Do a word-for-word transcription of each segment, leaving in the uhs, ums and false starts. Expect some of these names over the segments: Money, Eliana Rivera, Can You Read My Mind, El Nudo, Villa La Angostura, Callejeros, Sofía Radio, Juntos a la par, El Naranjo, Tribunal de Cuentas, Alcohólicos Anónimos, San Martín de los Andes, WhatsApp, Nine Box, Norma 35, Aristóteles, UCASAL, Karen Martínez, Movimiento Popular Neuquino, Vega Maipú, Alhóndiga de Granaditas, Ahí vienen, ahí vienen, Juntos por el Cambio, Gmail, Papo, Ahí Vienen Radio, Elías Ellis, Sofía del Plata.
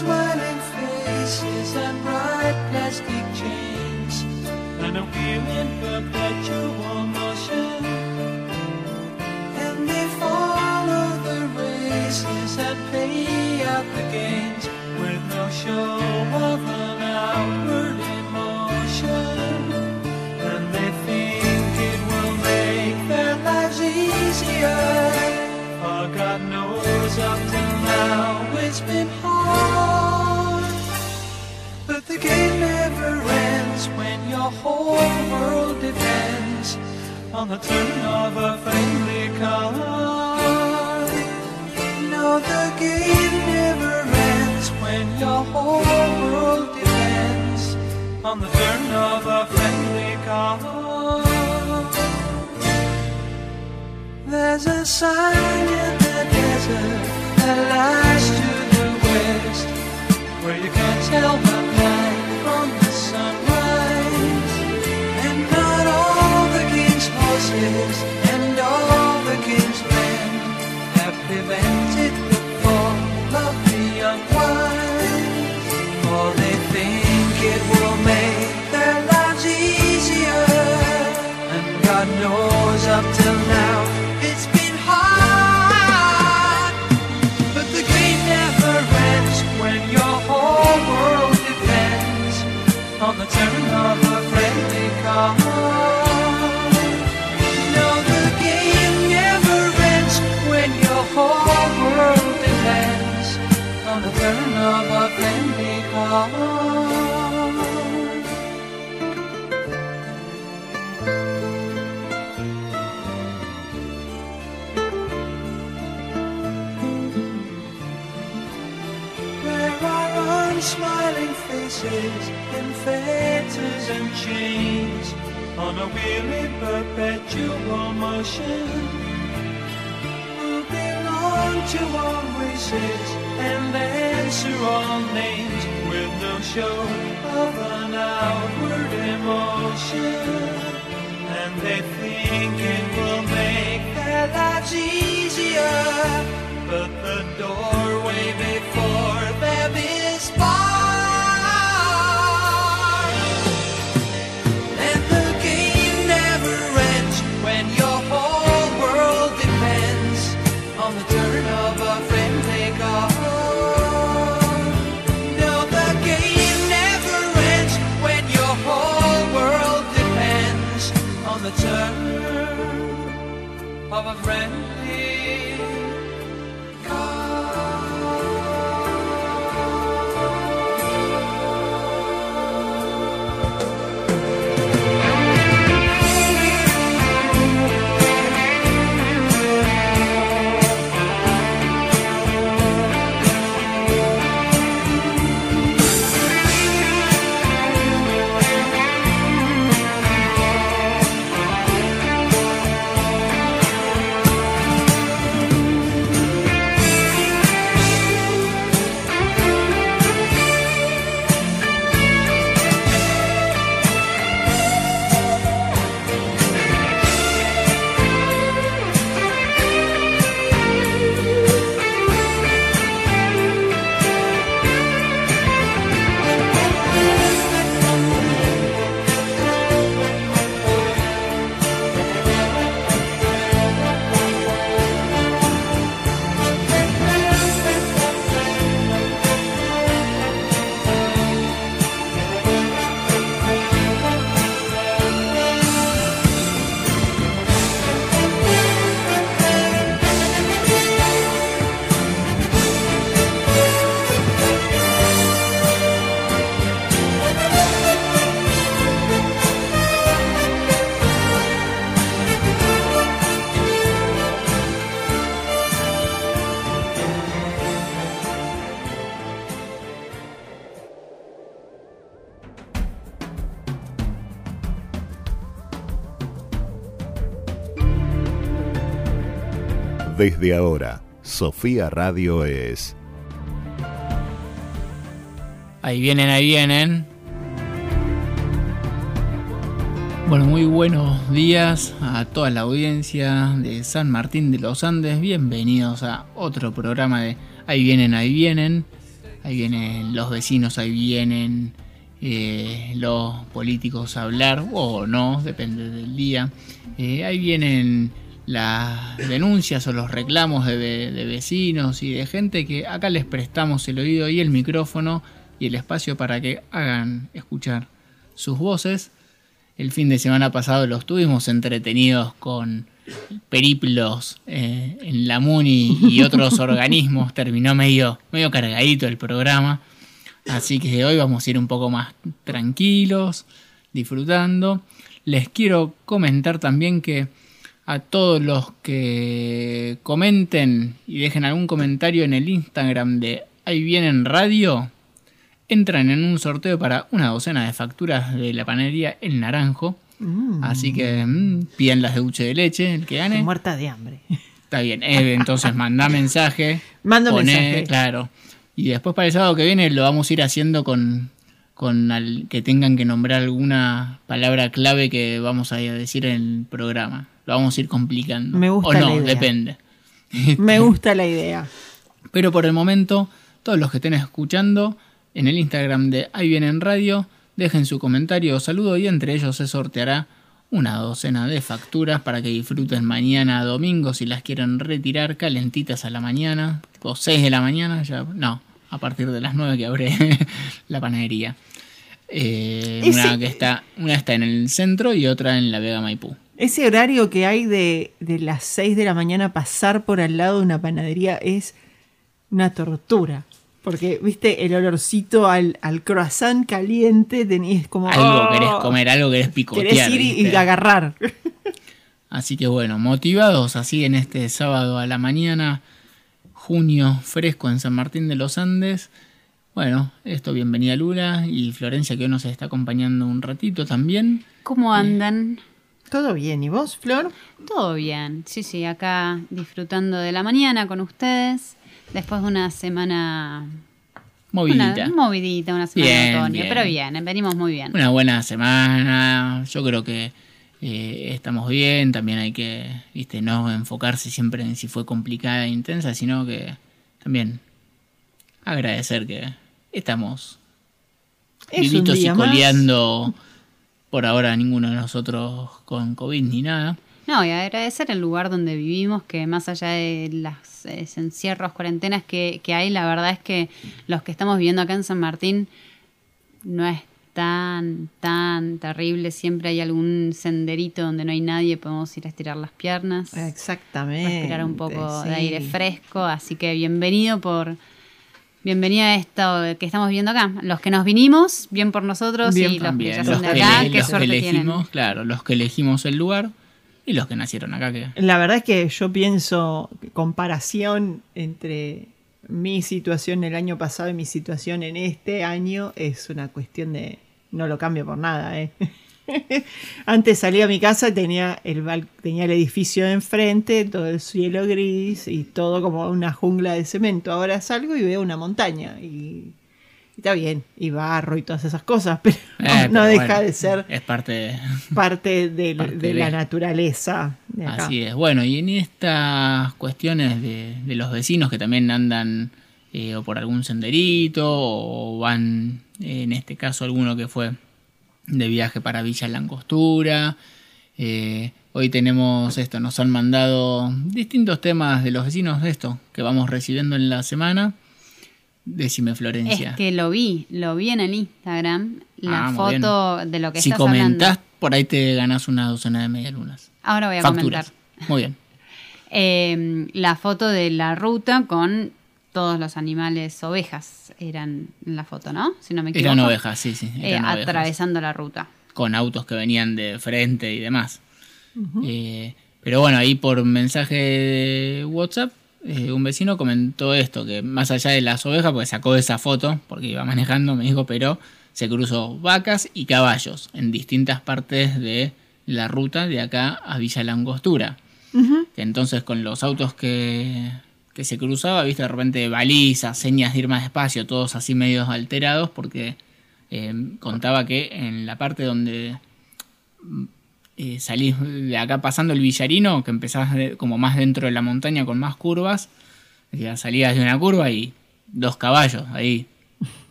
smiling faces and bright plastic chains, and a wheel in perpetual motion, and they follow the races and pay out the gains with no show of an outward emotion, and they think it will make their lives easier, for God knows up till now it's been hard, but the game never ends when your whole world depends on the turn of a friendly card. You know the game never ends when your whole world depends on the turn of a friendly card. There's a sign in the desert that lies to the west, where you can't tell the night from the sunrise, and not all the king's horses and all the king's men have prevented the fall of the unwise, for they think it will make their lives easier, and God knows up till now it's been hard, but the game never ends when your whole world depends on the turn of a friendly card. No, the game never ends when your whole world depends on the turn of a friendly card. Smiling faces in fetters and chains, on a weary perpetual motion, who belong to all races and answer all names with no show of an outward emotion, and they think it will make their lives easier, but the doorway before them is and the game never ends when your whole world depends on the turn of a friendly card. No, the game never ends when your whole world depends on the turn of a friendly card. Desde ahora, Sofía Radio es... Ahí vienen, ahí vienen. Bueno, muy buenos días a toda la audiencia de San Martín de los Andes. Bienvenidos a otro programa de Ahí vienen, ahí vienen. ahí vienen los vecinos, ahí vienen eh, los políticos a hablar, o no, depende del día, eh, ahí vienen las denuncias o los reclamos de, de, de vecinos y de gente que acá les prestamos el oído y el micrófono y el espacio para que hagan escuchar sus voces. El fin de semana pasado los tuvimos entretenidos con periplos eh, en la Muni y otros organismos. Terminó medio, medio cargadito el programa. Así que hoy vamos a ir un poco más tranquilos, disfrutando. Les quiero comentar también que a todos los que comenten y dejen algún comentario en el Instagram de Ahí Vienen Radio, entran en un sorteo para una docena de facturas de la panadería El Naranjo. Mm. Así que mmm, pidan las de buche de leche, el que gane. Estoy muerta de hambre. Está bien, eh, entonces mandá mensaje. Manda poné, mensaje. Claro. Y después para el sábado que viene lo vamos a ir haciendo con, con al, que tengan que nombrar alguna palabra clave que vamos a decir en el programa. Lo vamos a ir complicando. Me gusta o no, la idea. Depende. Me gusta la idea. Pero por el momento, todos los que estén escuchando, en el Instagram de Ahí Vienen Radio, dejen su comentario o saludo y entre ellos se sorteará una docena de facturas para que disfruten mañana domingo si las quieren retirar calentitas a la mañana, tipo seis de la mañana, ya no, a partir de las nueve que abre la panadería. Eh, una, ese, que está, una está en el centro y otra en la Vega Maipú. Ese horario que hay de, de las seis de la mañana pasar por al lado de una panadería es una tortura. Porque, viste, el olorcito al, al croissant caliente, tenés como... Algo querés comer, algo querés picotear. Querés ir y, y agarrar. Así que bueno, motivados así en este sábado a la mañana, junio fresco en San Martín de los Andes. Bueno, esto, bienvenida Lula y Florencia, que hoy nos está acompañando un ratito también. ¿Cómo andan? Eh, Todo bien, ¿y vos, Flor? Todo bien, sí, sí, acá disfrutando de la mañana con ustedes. Después de una semana movidita, una, movidita, una semana bien, de otoño, bien. Pero bien, venimos muy bien. Una buena semana, yo creo que eh, estamos bien, también hay que, viste, no enfocarse siempre en si fue complicada e intensa, sino que también agradecer que estamos es vivitos y coleando más. Por ahora ninguno de nosotros con COVID ni nada. No, y agradecer el lugar donde vivimos, que más allá de las eh, encierros, cuarentenas que, que hay, la verdad es que los que estamos viviendo acá en San Martín no es tan, tan terrible. Siempre hay algún senderito donde no hay nadie, podemos ir a estirar las piernas. Exactamente. Respirar un poco sí. de aire fresco, así que bienvenido por... Bienvenida a esto que estamos viendo acá. Los que nos vinimos, bien por nosotros, bien, y los que ya son de acá, qué suerte tienen. Claro, los que elegimos el lugar. Y los que nacieron acá. ¿Qué? La verdad es que yo pienso comparación entre mi situación el año pasado y mi situación en este año es una cuestión de... No lo cambio por nada, ¿eh? Antes salía a mi casa, tenía el, tenía el edificio de enfrente, todo el cielo gris y todo como una jungla de cemento. Ahora salgo y veo una montaña y... Está bien, y barro y todas esas cosas, pero, eh, pero no deja bueno, de ser... Es parte de... Parte de, parte de, de la naturaleza. De acá. Así es. Bueno, y en estas cuestiones de, de los vecinos que también andan eh, o por algún senderito o van, eh, en este caso, alguno que fue de viaje para Villa La Angostura. Eh, hoy tenemos esto, nos han mandado distintos temas de los vecinos de esto que vamos recibiendo en la semana. Decime, Florencia. Es que lo vi, lo vi en el Instagram, la ah, foto bien. De lo que si estás hablando. Si comentás, por ahí te ganás una docena de medialunas. Ahora voy a Facturas. Comentar. Muy bien. eh, la foto de la ruta con todos los animales, ovejas, eran la foto, ¿no? Si no me equivoco. Eran ovejas, sí, sí. Eran eh, ovejas. Atravesando la ruta. Con autos que venían de frente y demás. Uh-huh. eh, pero bueno, ahí por mensaje de WhatsApp, Eh, un vecino comentó esto, que más allá de las ovejas, porque sacó esa foto, porque iba manejando, me dijo, pero se cruzó vacas y caballos en distintas partes de la ruta de acá a Villa La Angostura. Uh-huh. Entonces con los autos que, que se cruzaba, viste, de repente balizas, señas de ir más despacio, todos así medios alterados, porque eh, contaba que en la parte donde... Eh, salís de acá pasando el Villarino, que empezás de, como más dentro de la montaña con más curvas, ya salías de una curva y dos caballos ahí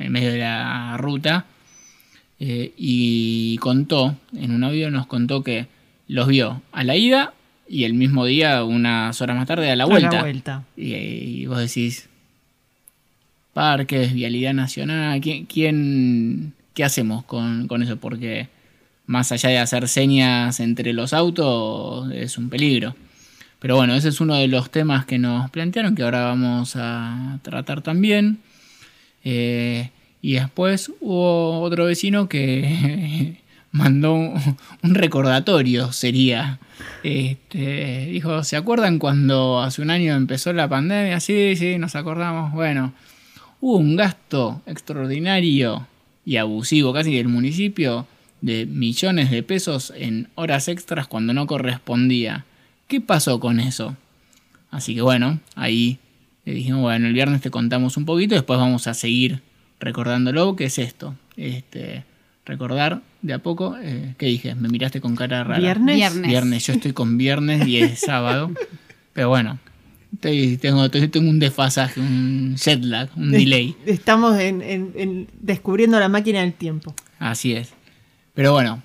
en el medio de la ruta, eh, y contó, en un audio nos contó que los vio a la ida y el mismo día, unas horas más tarde, a la vuelta. A la vuelta. Y, y vos decís, parques, vialidad nacional, ¿quién, quién, ¿qué hacemos con, con eso? Porque más allá de hacer señas entre los autos, es un peligro. Pero bueno, ese es uno de los temas que nos plantearon, que ahora vamos a tratar también. Eh, y después hubo otro vecino que mandó un recordatorio, sería. Este, dijo, ¿se acuerdan cuando hace un año empezó la pandemia? Sí, sí, nos acordamos. Bueno, hubo un gasto extraordinario y abusivo casi del municipio de millones de pesos en horas extras cuando no correspondía. ¿Qué pasó con eso? Así que bueno, ahí le dijimos, bueno, el viernes te contamos un poquito, después vamos a seguir recordándolo, que es esto. Este, recordar de a poco, eh, ¿qué dije? Me miraste con cara rara. ¿Viernes? Viernes. Viernes, yo estoy con viernes y es sábado. Pero bueno, estoy, tengo, tengo un desfasaje, un jet lag, un delay. Estamos en, en, en descubriendo la máquina del tiempo. Así es. Pero bueno,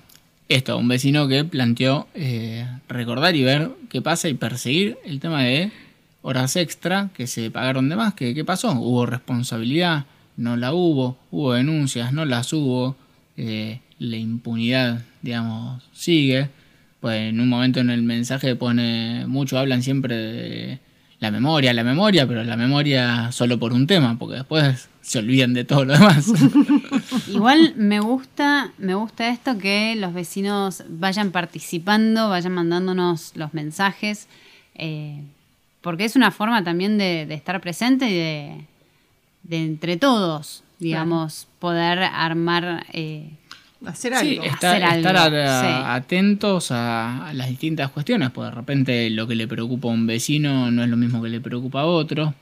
esto, un vecino que planteó eh, recordar y ver qué pasa y perseguir el tema de horas extra que se pagaron de más. ¿Qué, qué pasó? ¿Hubo responsabilidad? ¿No la hubo? ¿Hubo denuncias? ¿No las hubo? Eh, la impunidad, digamos, sigue. Pues en un momento en el mensaje pone, muchos hablan siempre de la memoria, la memoria, pero la memoria solo por un tema, porque después se olvidan de todo lo demás. Igual me gusta, me gusta esto, que los vecinos vayan participando, vayan mandándonos los mensajes, eh, porque es una forma también de, de estar presente y de, de entre todos, digamos, claro, poder armar, eh, hacer algo. Sí, estar, hacer algo. Estar a, sí. atentos a, a las distintas cuestiones, porque de repente lo que le preocupa a un vecino no es lo mismo que le preocupa a otro.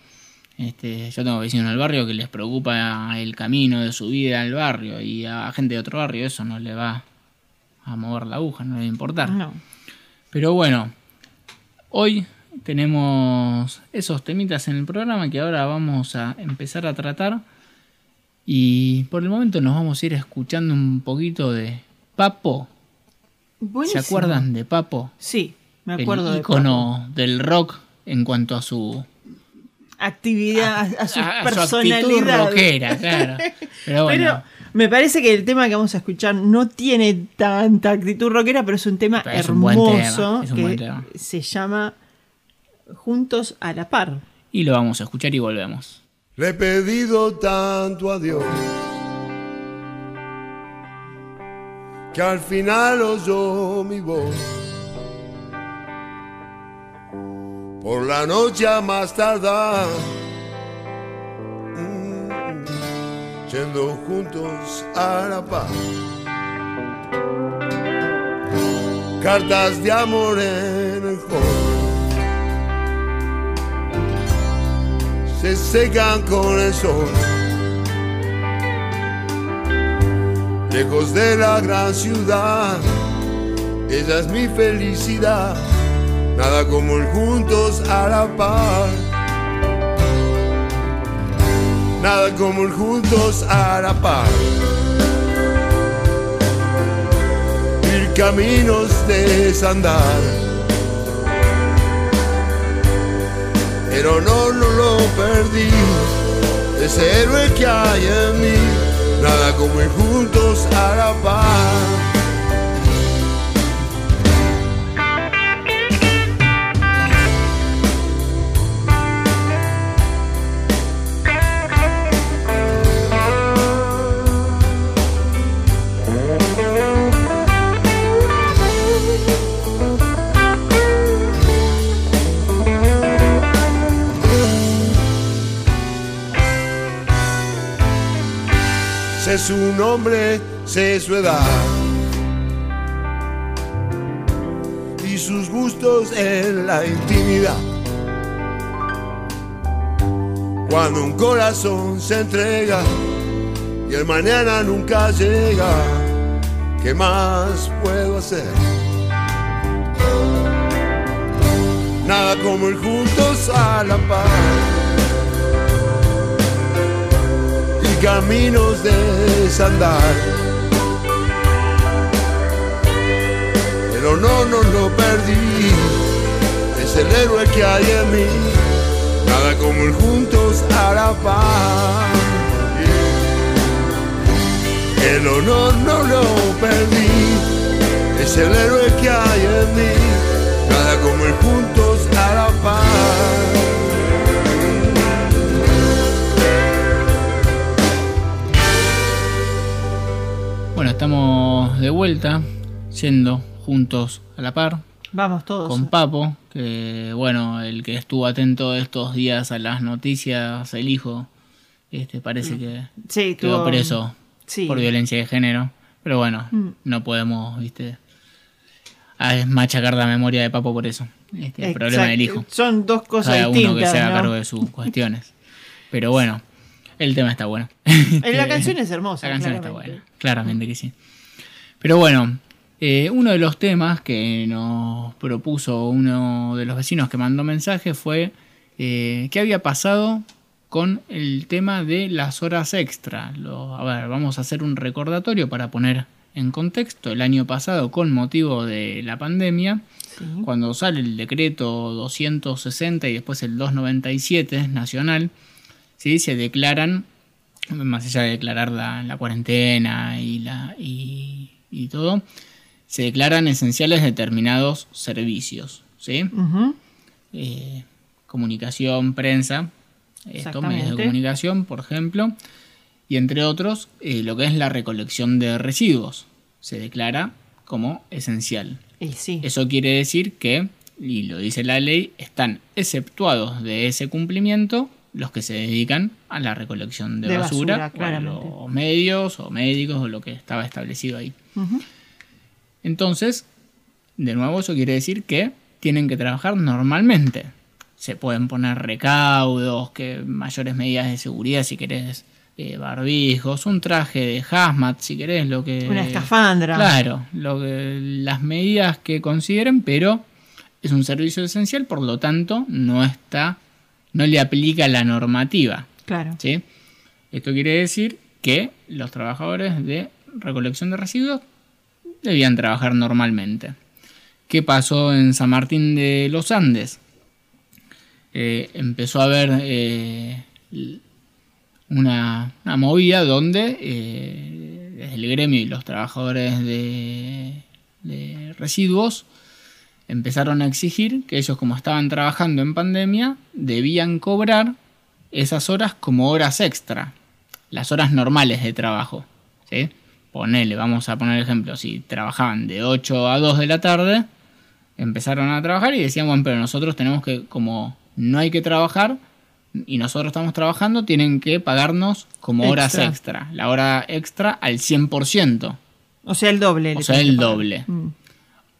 Este, yo tengo vecinos al barrio que les preocupa el camino de subida al barrio, y a gente de otro barrio eso no le va a mover la aguja, no le va a importar. No. Pero bueno, hoy tenemos esos temitas en el programa que ahora vamos a empezar a tratar, y por el momento nos vamos a ir escuchando un poquito de Papo. Buenísimo. ¿Se acuerdan de Papo? Sí, me acuerdo. El ícono del rock en cuanto a su actividad, a, a su a, a personalidad su rockera, claro. Pero, bueno, pero me parece que el tema que vamos a escuchar no tiene tanta actitud rockera, pero es un tema pero hermoso, es un buen tema, que se llama Juntos a la Par. Y lo vamos a escuchar y volvemos. Le he pedido tanto a Dios que al final oyó mi voz. Por la noche a más tardar, mm, yendo juntos a la paz. Cartas de amor en el juego se secan con el sol, lejos de la gran ciudad. Ella es mi felicidad, nada como el juntos a la par. Nada como el juntos a la par. Ir caminos desandar. Pero no, no lo perdí, ese héroe que hay en mí. Nada como el juntos a la par. Sé su nombre, sé su edad y sus gustos en la intimidad. Cuando un corazón se entrega y el mañana nunca llega, ¿qué más puedo hacer? Nada como el juntos a la par. caminos desandar. Pero no, no lo perdí, es el héroe que hay en mí, nada como el Juntos a la Par. El honor no lo perdí, es el héroe que hay en mí, nada como el Juntos a la Par. Bueno, estamos de vuelta, yendo juntos a la par. Vamos todos. Con Papo, que bueno, el que estuvo atento estos días a las noticias, el hijo, este parece que sí, quedó tuvo... preso sí. por violencia de género. Pero bueno, mm. no podemos, viste, machacar la memoria de Papo por eso. Este, el problema del hijo. Son dos cosas cada distintas. Cada uno que se haga ¿no? cargo de sus cuestiones. Pero bueno. El tema está bueno. La canción es hermosa. La canción claramente. Está buena, claramente que sí. Pero bueno, eh, uno de los temas que nos propuso uno de los vecinos que mandó mensaje fue eh, qué había pasado con el tema de las horas extra. Lo, a ver, vamos a hacer un recordatorio para poner en contexto. El año pasado, con motivo de la pandemia, sí. cuando sale el decreto doscientos sesenta y después el doscientos noventa y siete nacional, ¿sí? Se declaran, más allá de declarar la, la cuarentena y, la, y, y todo, se declaran esenciales determinados servicios, ¿sí? Uh-huh. Eh, comunicación, prensa, esto, medios de comunicación, por ejemplo, y entre otros, eh, lo que es la recolección de residuos, se declara como esencial. Y sí. Eso quiere decir que, y lo dice la ley, están exceptuados de ese cumplimiento los que se dedican a la recolección de, de basura, basura o medios o médicos o lo que estaba establecido ahí. Uh-huh. Entonces, de nuevo, eso quiere decir que tienen que trabajar normalmente. Se pueden poner recaudos, que mayores medidas de seguridad si querés, eh, barbijos, un traje de hazmat si querés, lo que... Una escafandra. Claro, lo que, las medidas que consideren, pero es un servicio esencial, por lo tanto no está... no le aplica la normativa. Claro. ¿Sí? Esto quiere decir que los trabajadores de recolección de residuos debían trabajar normalmente. ¿Qué pasó en San Martín de los Andes? Eh, empezó a haber eh, una, una movida donde eh, desde el gremio y los trabajadores de, de residuos empezaron a exigir que ellos, como estaban trabajando en pandemia, debían cobrar esas horas como horas extra, las horas normales de trabajo, ¿sí? Ponele, vamos a poner ejemplo, si trabajaban de ocho a dos de la tarde, empezaron a trabajar y decían, bueno, pero nosotros tenemos que, como no hay que trabajar y nosotros estamos trabajando, tienen que pagarnos como horas extra, extra la hora extra al cien por ciento. O sea, el doble. O sea, el doble. Mm.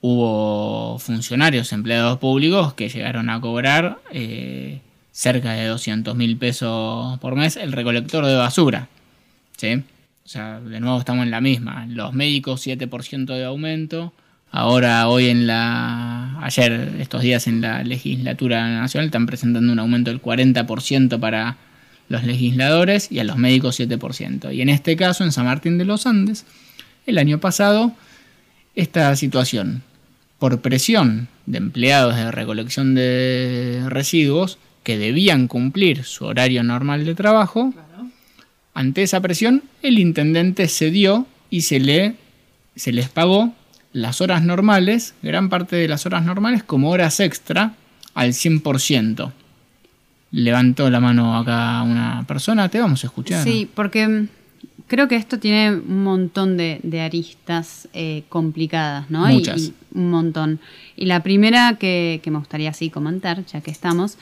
Hubo funcionarios, empleados públicos que llegaron a cobrar eh, cerca de doscientos mil pesos por mes el recolector de basura. ¿Sí? O sea, de nuevo estamos en la misma. Los médicos, siete por ciento de aumento. Ahora, hoy en la... Ayer, estos días en la legislatura nacional, están presentando un aumento del cuarenta por ciento para los legisladores y a los médicos siete por ciento. Y en este caso, en San Martín de los Andes, el año pasado, esta situación, por presión de empleados de recolección de residuos que debían cumplir su horario normal de trabajo, claro. Ante esa presión el intendente cedió y se, le, se les pagó las horas normales, gran parte de las horas normales, como horas extra al cien por ciento. Levantó la mano acá una persona, te vamos a escuchar. Sí, porque... creo que esto tiene un montón de, de aristas eh, complicadas, ¿no? Muchas. Y, y un montón. Y la primera que, que me gustaría así comentar, ya que estamos,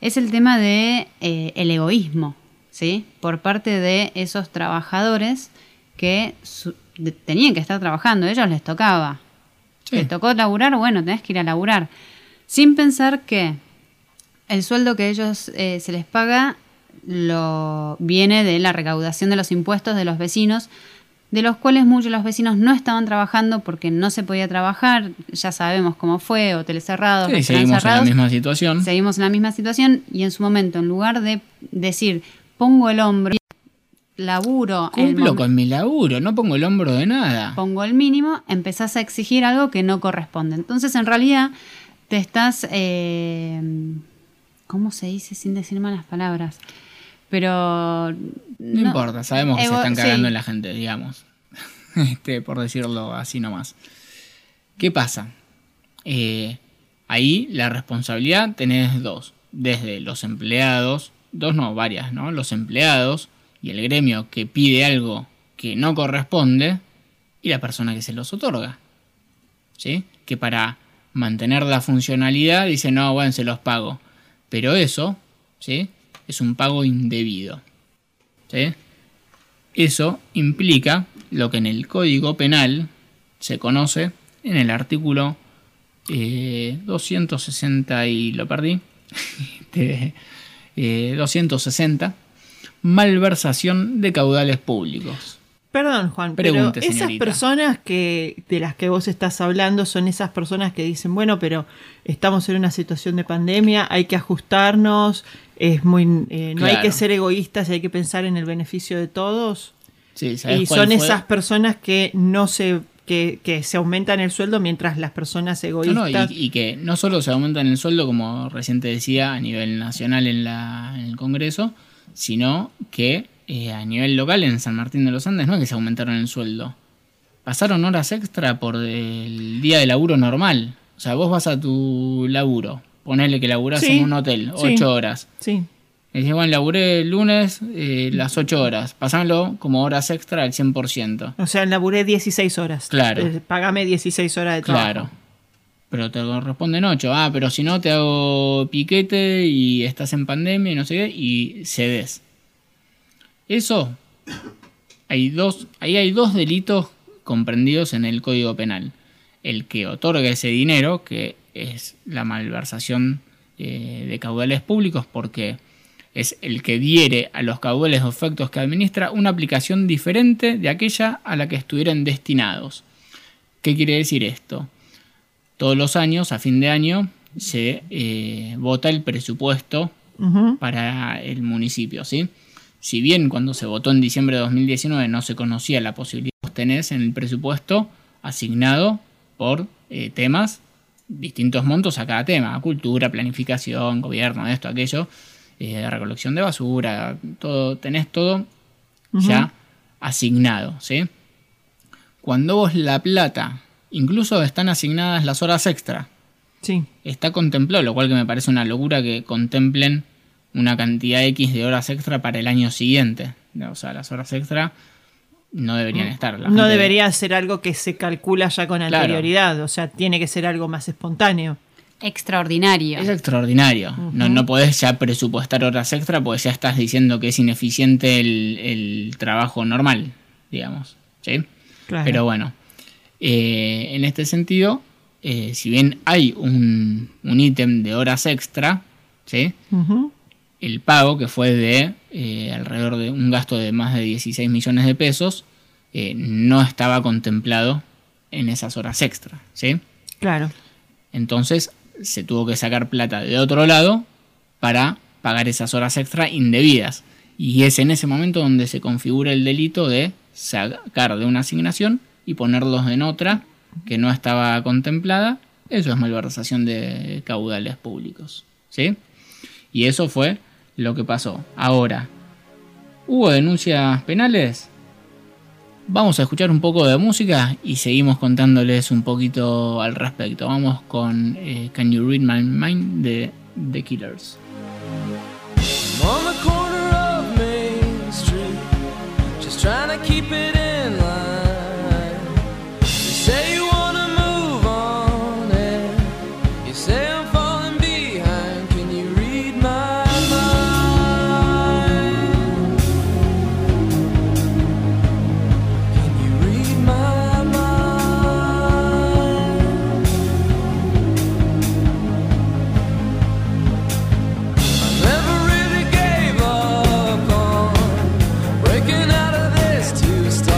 es el tema de eh, el egoísmo, ¿sí? Por parte de esos trabajadores que su, de, tenían que estar trabajando, a ellos les tocaba. Sí. Les tocó laburar, bueno, tenés que ir a laburar. Sin pensar que el sueldo que ellos eh, se les paga Lo, viene de la recaudación de los impuestos de los vecinos, de los cuales muchos de los vecinos no estaban trabajando porque no se podía trabajar, ya sabemos cómo fue, hoteles cerrados, sí, seguimos cerrados, en la misma situación. Seguimos en la misma situación y en su momento, en lugar de decir, pongo el hombro, laburo... Cumplo el con mi laburo, no pongo el hombro de nada. Pongo el mínimo, empezás a exigir algo que no corresponde. Entonces, en realidad, te estás... Eh, ¿cómo se dice sin decir malas palabras? Pero... No, no importa, sabemos que ego, se están cagando sí. en la gente, digamos. Este, por decirlo así nomás. ¿Qué pasa? Eh, ahí la responsabilidad tenés dos. Desde los empleados, dos no, varias, ¿no? Los empleados y el gremio que pide algo que no corresponde y la persona que se los otorga, ¿sí? Que para mantener la funcionalidad dice, no, bueno, se los pago. Pero eso, ¿sí? Es un pago indebido, ¿sí? Eso implica lo que en el Código Penal se conoce en el artículo eh, doscientos sesenta y lo perdí, de, eh, doscientos sesenta, malversación de caudales públicos. Perdón, Juan, Pregunte, pero esas señorita. Personas que de las que vos estás hablando son esas personas que dicen, bueno, pero estamos en una situación de pandemia, hay que ajustarnos, es muy eh, no claro. hay que ser egoístas, hay que pensar en el beneficio de todos. Sí, ¿sabés y cuál son fue? Esas personas que no se que, que se aumentan el sueldo mientras las personas egoístas... No, no, y, y que no solo se aumentan el sueldo, como recién te decía, a nivel nacional en, la, en el Congreso, sino que... Eh, a nivel local en San Martín de los Andes no es que se aumentaron el sueldo, pasaron horas extra por el día de laburo normal. O sea, vos vas a tu laburo, ponele que laburás sí, en un hotel ocho sí, horas sí. Y decís, bueno, laburé el lunes eh, las ocho horas, pasalo como horas extra al cien por ciento. O sea, laburé dieciséis horas, claro, eh, pagame dieciséis horas de trabajo, claro, pero te corresponden ocho. Ah, pero si no te hago piquete y estás en pandemia y no sé qué, y cedes. Eso, hay dos, ahí hay dos delitos comprendidos en el Código Penal. El que otorga ese dinero, que es la malversación eh, de caudales públicos, porque es el que diere a los caudales o efectos que administra una aplicación diferente de aquella a la que estuvieran destinados. ¿Qué quiere decir esto? Todos los años, a fin de año, se eh, vota el presupuesto uh-huh. para el municipio, ¿sí? Si bien cuando se votó en diciembre de dos mil diecinueve no se conocía la posibilidad que vos tenés en el presupuesto asignado por eh, temas, distintos montos a cada tema, cultura, planificación, gobierno, esto, aquello, eh, recolección de basura, todo, tenés todo uh-huh. ya asignado, ¿sí? Cuando vos la plata, incluso están asignadas las horas extra, sí. está contemplado, lo cual que me parece una locura que contemplen una cantidad X de horas extra para el año siguiente. O sea, las horas extra no deberían estar. La no gente... debería ser algo que se calcula ya con anterioridad. Claro. O sea, tiene que ser algo más espontáneo. Extraordinario. Es extraordinario. Uh-huh. No, no podés ya presupuestar horas extra porque ya estás diciendo que es ineficiente el, el trabajo normal, digamos. ¿Sí? Claro. Pero bueno, eh, en este sentido, eh, si bien hay un ítem de horas extra, ¿sí? Uh-huh. El pago, que fue de eh, alrededor de un gasto de más de dieciséis millones de pesos, eh, no estaba contemplado en esas horas extra, ¿sí? Claro. Entonces se tuvo que sacar plata de otro lado para pagar esas horas extra indebidas. Y es en ese momento donde se configura el delito de sacar de una asignación y ponerlos en otra que no estaba contemplada. Eso es malversación de caudales públicos, ¿sí? Y eso fue lo que pasó. Ahora, ¿hubo denuncias penales? Vamos a escuchar un poco de música y seguimos contándoles un poquito al respecto. Vamos con eh, Can You Read My Mind de The Killers. Never really gave up on breaking out of this two-step.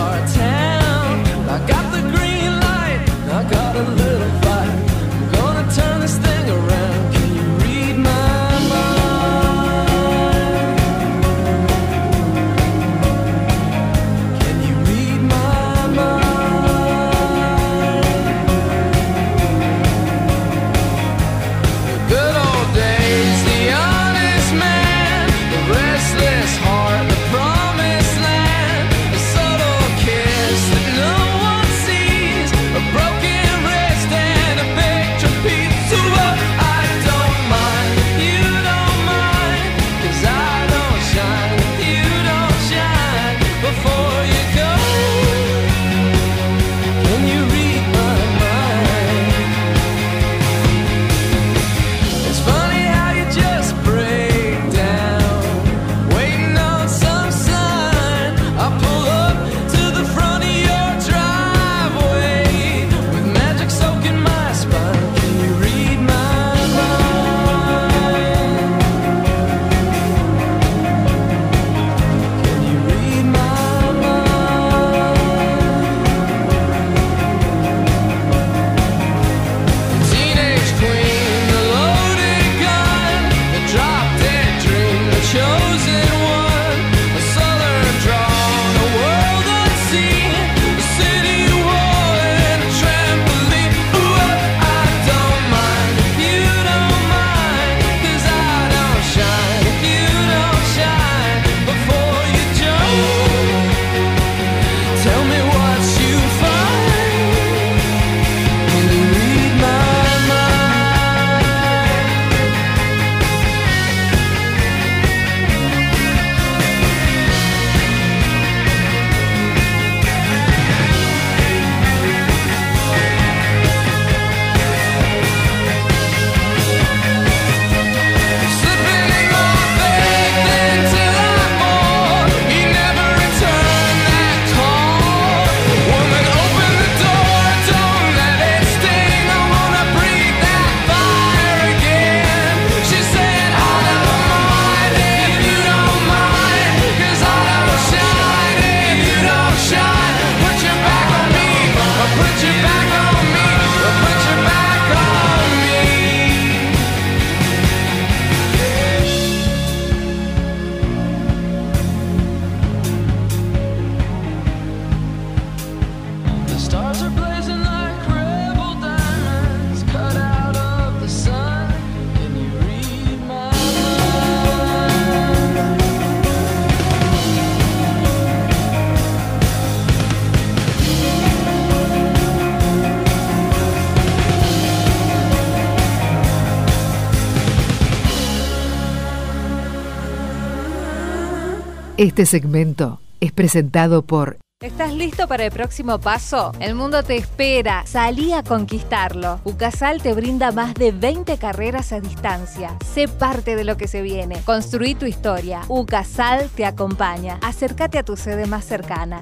Este segmento es presentado por... ¿Estás listo para el próximo paso? El mundo te espera. Salí a conquistarlo. UCASAL te brinda más de veinte carreras a distancia. Sé parte de lo que se viene. Construí tu historia. UCASAL te acompaña. Acércate a tu sede más cercana.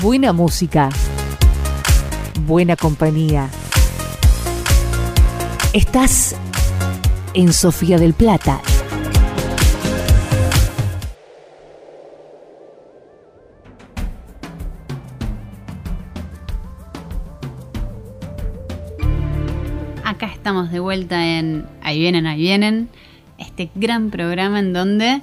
Buena música. Buena compañía. Estás en Sofía del Plata. Acá estamos de vuelta en Ahí vienen, ahí vienen, este gran programa en donde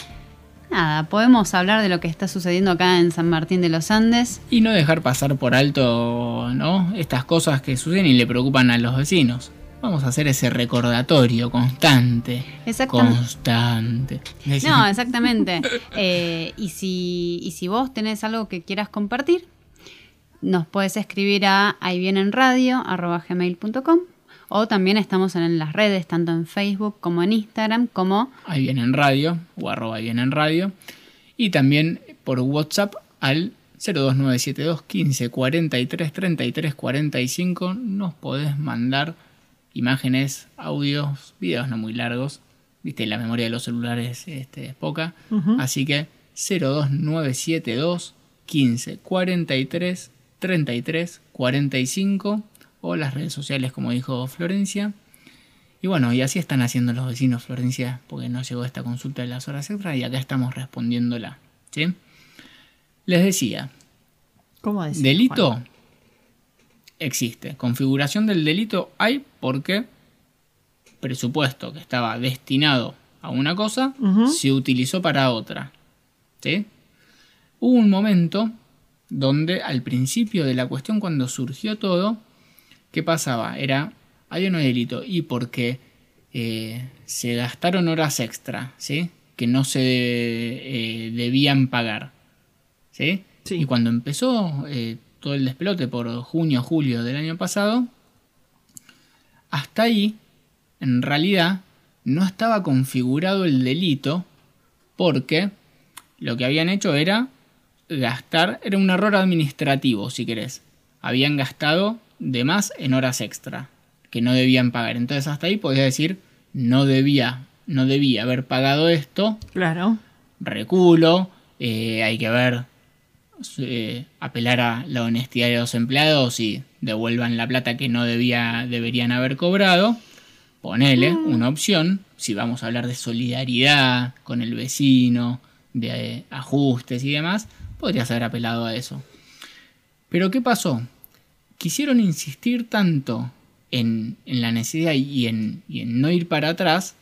nada, podemos hablar de lo que está sucediendo acá en San Martín de los Andes. Y no dejar pasar por alto, ¿no?, estas cosas que suceden y le preocupan a los vecinos. Vamos a hacer ese recordatorio constante. Exactamente. Constante. No, exactamente. Eh, y, si, y si vos tenés algo que quieras compartir, nos podés escribir a ahí vienen radio arroba gmail punto com. O también estamos en las redes, tanto en Facebook como en Instagram, como... Ahí vienen radio, o arroba ahí vienen radio. Y también por WhatsApp al cero dos nueve siete dos, uno cinco, cuatro tres, tres tres cuatro cinco nos podés mandar imágenes, audios, videos no muy largos. Viste, la memoria de los celulares este, es poca. Uh-huh. Así que cero dos nueve siete dos, uno cinco, cuatro tres, tres tres cuatro cinco... o las redes sociales, como dijo Florencia. Y bueno, y así están haciendo los vecinos, Florencia, porque nos llegó esta consulta de las horas extras y acá estamos respondiéndola, ¿sí? Les decía, ¿cómo decía? Delito, Juan, existe. Configuración del delito hay porque presupuesto que estaba destinado a una cosa, uh-huh, se utilizó para otra, ¿sí? Hubo un momento donde al principio de la cuestión, cuando surgió todo, ¿qué pasaba? Era, hay o no hay delito, y porque eh, se gastaron horas extra, ¿sí?, que no se de, eh, debían pagar, ¿sí? Sí. Y cuando empezó eh, todo el despelote por junio, julio del año pasado, hasta ahí, en realidad, no estaba configurado el delito, porque lo que habían hecho era gastar, era un error administrativo, si querés. Habían gastado de más en horas extra que no debían pagar. Entonces hasta ahí podía decir, no debía, no debía haber pagado esto. Claro. Reculo, eh, hay que ver, eh, apelar a la honestidad de los empleados y devuelvan la plata que no debía, deberían haber cobrado. Ponele una opción, si vamos a hablar de solidaridad con el vecino, de eh, ajustes y demás, podrías haber apelado a eso. Pero ¿qué pasó? Quisieron insistir tanto en, en la necesidad y en, y en no ir para atrás,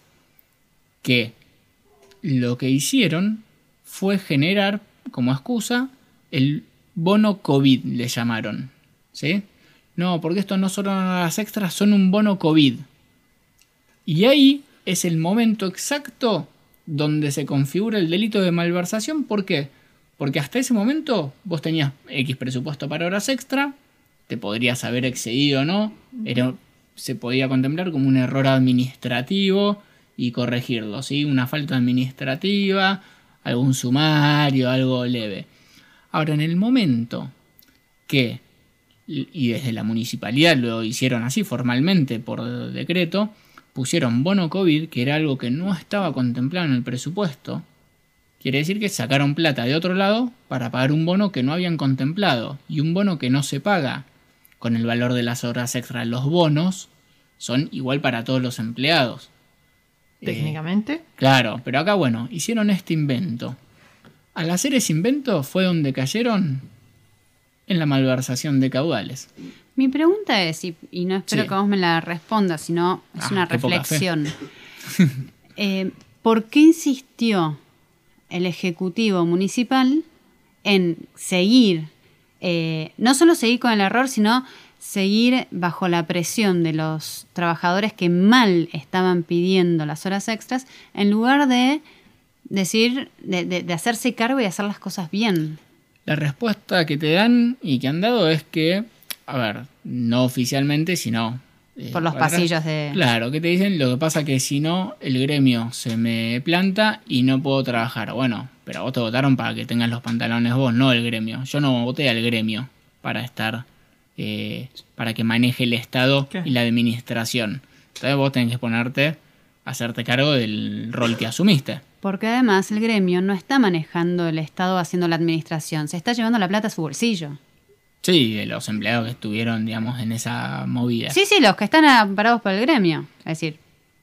que lo que hicieron fue generar como excusa el bono COVID, le llamaron, ¿sí? No, porque esto no son horas extras, son un bono COVID. Y ahí es el momento exacto donde se configura el delito de malversación. ¿Por qué? Porque hasta ese momento vos tenías X presupuesto para horas extra, te podrías haber excedido o no, era, se podía contemplar como un error administrativo y corregirlo, ¿sí? Una falta administrativa, algún sumario, algo leve. Ahora, en el momento que, y desde la municipalidad lo hicieron así formalmente por decreto, pusieron bono COVID, que era algo que no estaba contemplado en el presupuesto, quiere decir que sacaron plata de otro lado para pagar un bono que no habían contemplado, y un bono que no se paga con el valor de las horas extra. Los bonos son igual para todos los empleados. Técnicamente. Eh, claro, pero acá, bueno, hicieron este invento. Al hacer ese invento fue donde cayeron en la malversación de caudales. Mi pregunta es, y, y no espero sí. que vos me la respondas, sino es ah, una reflexión. eh, ¿Por qué insistió el Ejecutivo Municipal en seguir, eh, no solo seguir con el error, sino seguir bajo la presión de los trabajadores que mal estaban pidiendo las horas extras, en lugar de decir, de, de, de hacerse cargo y hacer las cosas bien? La respuesta que te dan y que han dado es que, a ver, no oficialmente, sino Eh, por los para... pasillos de... Claro, que te dicen, lo que pasa que si no, el gremio se me planta y no puedo trabajar. Bueno, pero vos te votaron para que tengas los pantalones vos, no el gremio. Yo no voté al gremio para estar... Eh, para que maneje el Estado ¿Qué? y la administración. Entonces vos tenés que ponerte, hacerte cargo del rol que asumiste. Porque además el gremio no está manejando el Estado haciendo la administración, se está llevando la plata a su bolsillo. Sí, de los empleados que estuvieron, digamos, en esa movida. Sí, sí, los que están amparados por el gremio, es decir.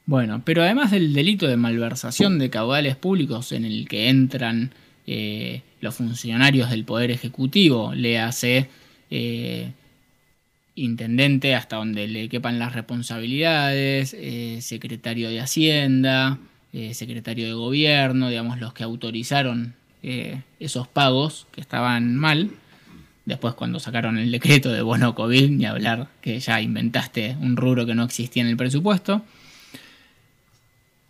Bueno, pero además del delito de malversación de caudales públicos en el que entran eh, los funcionarios del Poder Ejecutivo, le hace... Eh, intendente hasta donde le quepan las responsabilidades, eh, secretario de Hacienda, eh, secretario de Gobierno, digamos los que autorizaron eh, esos pagos que estaban mal. Después cuando sacaron el decreto de bono COVID, ni hablar que ya inventaste un rubro que no existía en el presupuesto.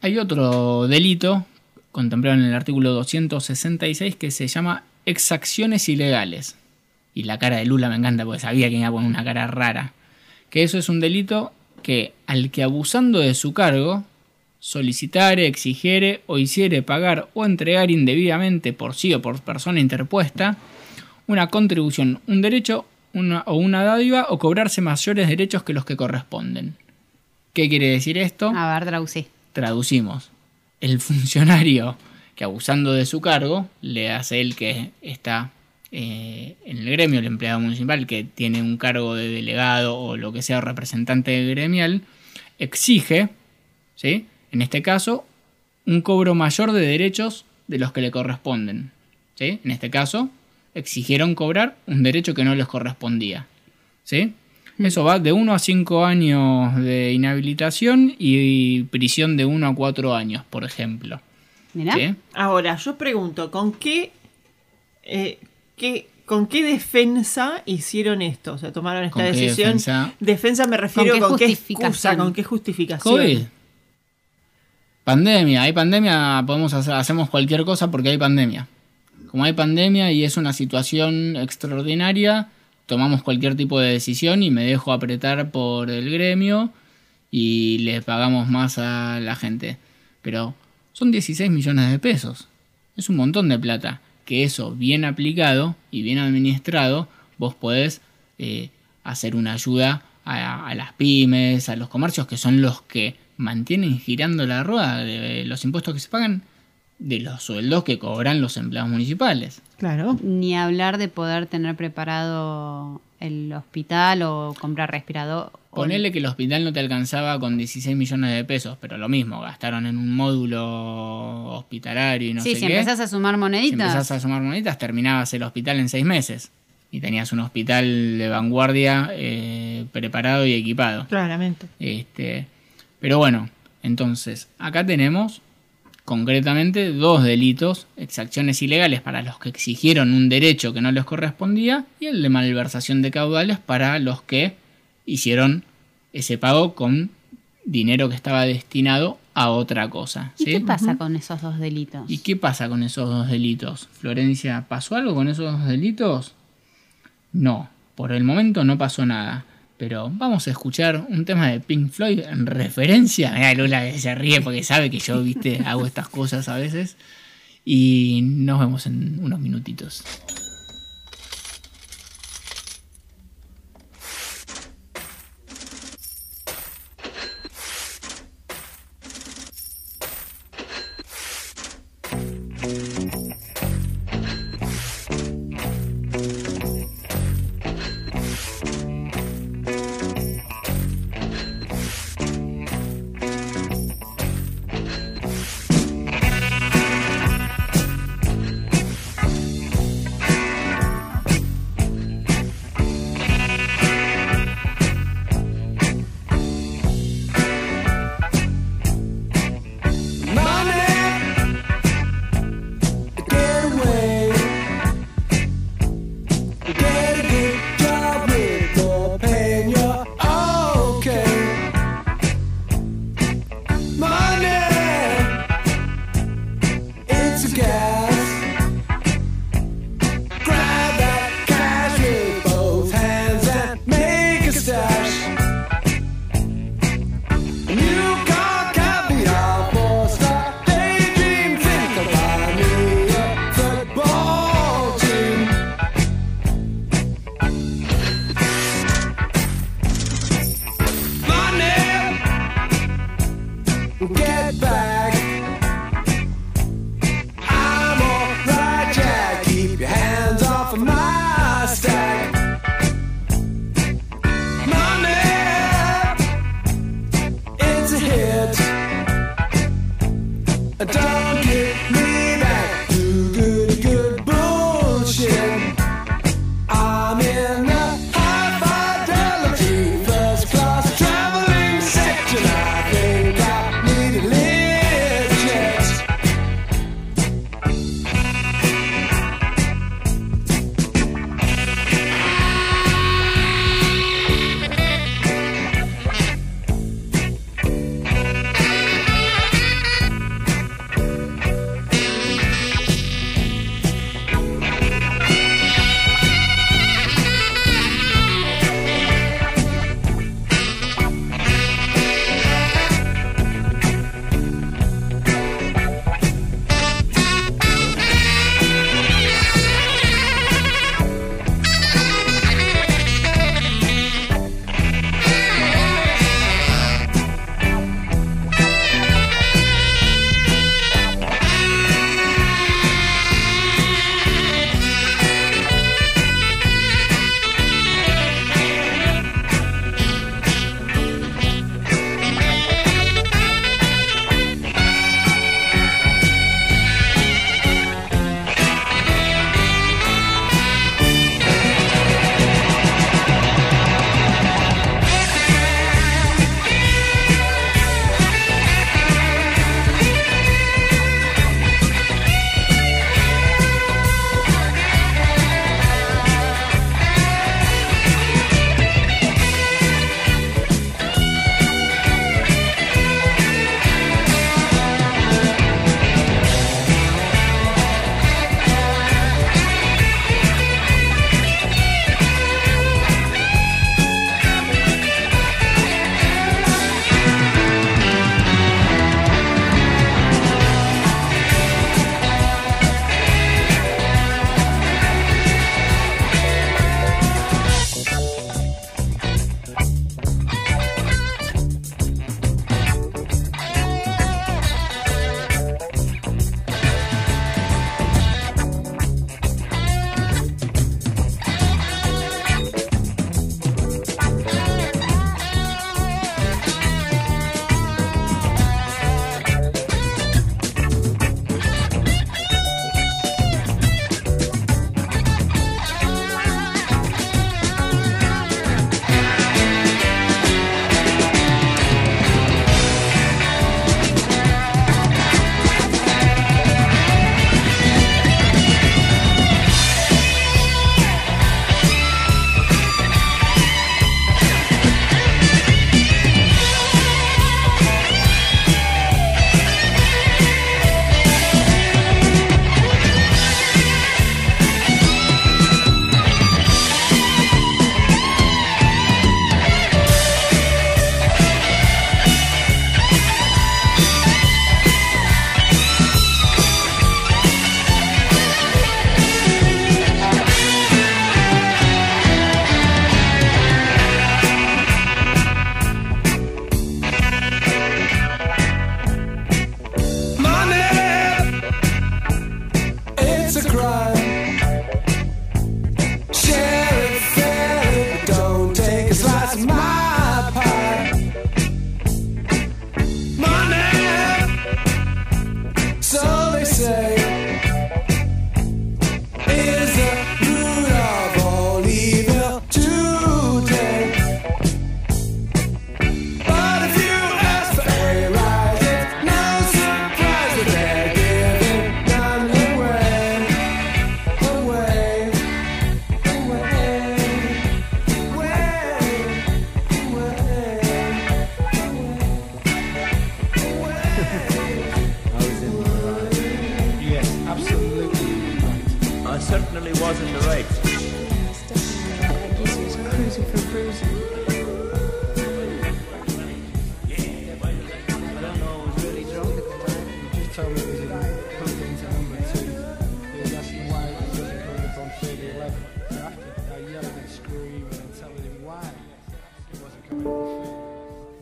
Hay otro delito contemplado en el artículo doscientos sesenta y seis que se llama exacciones ilegales. Y la cara de Lula me encanta porque sabía que iba a poner una cara rara. Que eso es un delito que al que abusando de su cargo, solicitare, exigiere o hiciere pagar o entregar indebidamente por sí o por persona interpuesta una contribución, un derecho una, o una dádiva o cobrarse mayores derechos que los que corresponden. ¿Qué quiere decir esto? A ver, traducí. Traducimos. El funcionario que abusando de su cargo le hace el que está... Eh, en el gremio, el empleado municipal que tiene un cargo de delegado o lo que sea representante gremial, exige, ¿sí? En este caso, un cobro mayor de derechos de los que le corresponden, ¿sí? En este caso, exigieron cobrar un derecho que no les correspondía, ¿sí? Eso va de uno a cinco años de inhabilitación y prisión de uno a cuatro años, por ejemplo. Mirá. ¿Sí? Ahora, yo pregunto, ¿con qué... Eh, ¿Qué, ¿Con qué defensa hicieron esto? O sea, tomaron esta decisión. Defensa? defensa me refiero con qué, con qué excusa, con qué justificación. COVID. Pandemia. Hay pandemia, podemos hacer, hacemos cualquier cosa porque hay pandemia. Como hay pandemia y es una situación extraordinaria, tomamos cualquier tipo de decisión y me dejo apretar por el gremio y le pagamos más a la gente. Pero son dieciséis millones de pesos. Es un montón de plata. Que eso, bien aplicado y bien administrado, vos podés eh, hacer una ayuda a, a las pymes, a los comercios, que son los que mantienen girando la rueda de los impuestos que se pagan, de los sueldos que cobran los empleados municipales. Claro. Ni hablar de poder tener preparado el hospital o comprar respirador. Ponele que el hospital no te alcanzaba con dieciséis millones de pesos, pero lo mismo, gastaron en un módulo hospitalario y no sí, sé si qué. Sí, si empezás a sumar moneditas. Si empezás a sumar moneditas, terminabas el hospital en seis meses. Y tenías un hospital de vanguardia eh, preparado y equipado. Claramente. Este, pero bueno, entonces, acá tenemos concretamente dos delitos, exacciones ilegales para los que exigieron un derecho que no les correspondía y el de malversación de caudales para los que... hicieron ese pago con dinero que estaba destinado a otra cosa. ¿Sí? ¿Y qué pasa con esos dos delitos? ¿Y qué pasa con esos dos delitos? Florencia, ¿pasó algo con esos dos delitos? No, por el momento no pasó nada. Pero vamos a escuchar un tema de Pink Floyd en referencia. Mirá, Lula se ríe porque sabe que yo, viste, hago estas cosas a veces. Y nos vemos en unos minutitos.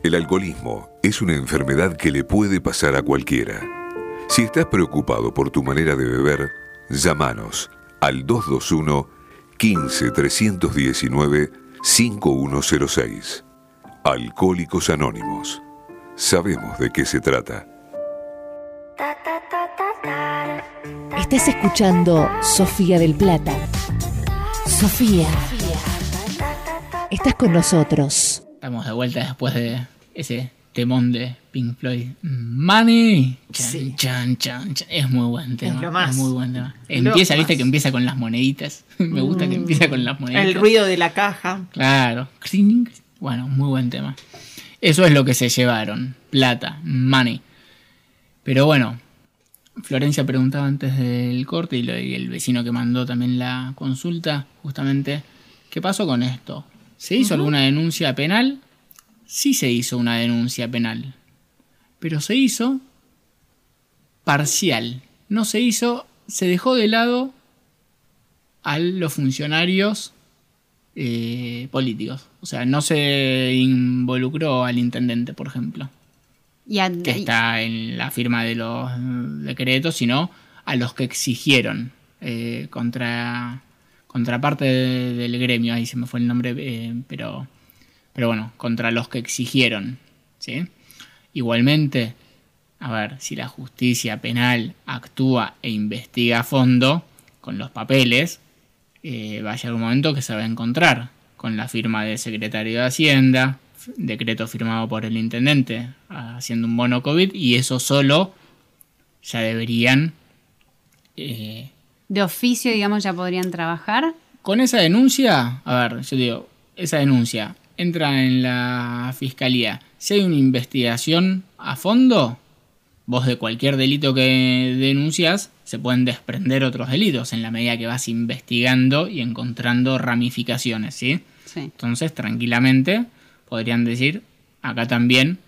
El alcoholismo es una enfermedad que le puede pasar a cualquiera. Si estás preocupado por tu manera de beber, llámanos al dos dos uno, uno cinco, tres uno nueve, cinco uno cero seis. Alcohólicos Anónimos. Sabemos de qué se trata. Estás escuchando Sofía del Plata. Sofía, estás con nosotros. Estamos de vuelta después de ese temón de Pink Floyd, Money. Chan, sí. chan, chan, chan. Es muy buen tema. Es lo más. Es muy buen tema. Empieza, viste que empieza con las moneditas. Me gusta mm. que empieza con las moneditas. El ruido de la caja. Claro. Bueno, muy buen tema. Eso es lo que se llevaron. Plata, money. Pero bueno, Florencia preguntaba antes del corte y, lo, y el vecino que mandó también la consulta, justamente, ¿qué pasó con esto? ¿Se hizo uh-huh. alguna denuncia penal? Sí se hizo una denuncia penal, pero se hizo parcial. No se hizo, se dejó de lado a los funcionarios eh, políticos. O sea, no se involucró al intendente, por ejemplo. Y and- que está en la firma de los decretos, sino a los que exigieron eh, contra contraparte de, del gremio, ahí se me fue el nombre, eh, pero pero bueno, contra los que exigieron, ¿sí? Igualmente, a ver, si la justicia penal actúa e investiga a fondo con los papeles, eh, va a llegar un momento que se va a encontrar con la firma del secretario de Hacienda, decreto firmado por el intendente haciendo un bono COVID, y eso solo ya deberían eh, de oficio, digamos, ya podrían trabajar con esa denuncia. A ver, yo digo, esa denuncia entra en la fiscalía, si hay una investigación a fondo, vos de cualquier delito que denuncias se pueden desprender otros delitos en la medida que vas investigando y encontrando ramificaciones, ¿sí? Sí. Entonces tranquilamente podrían decir, acá también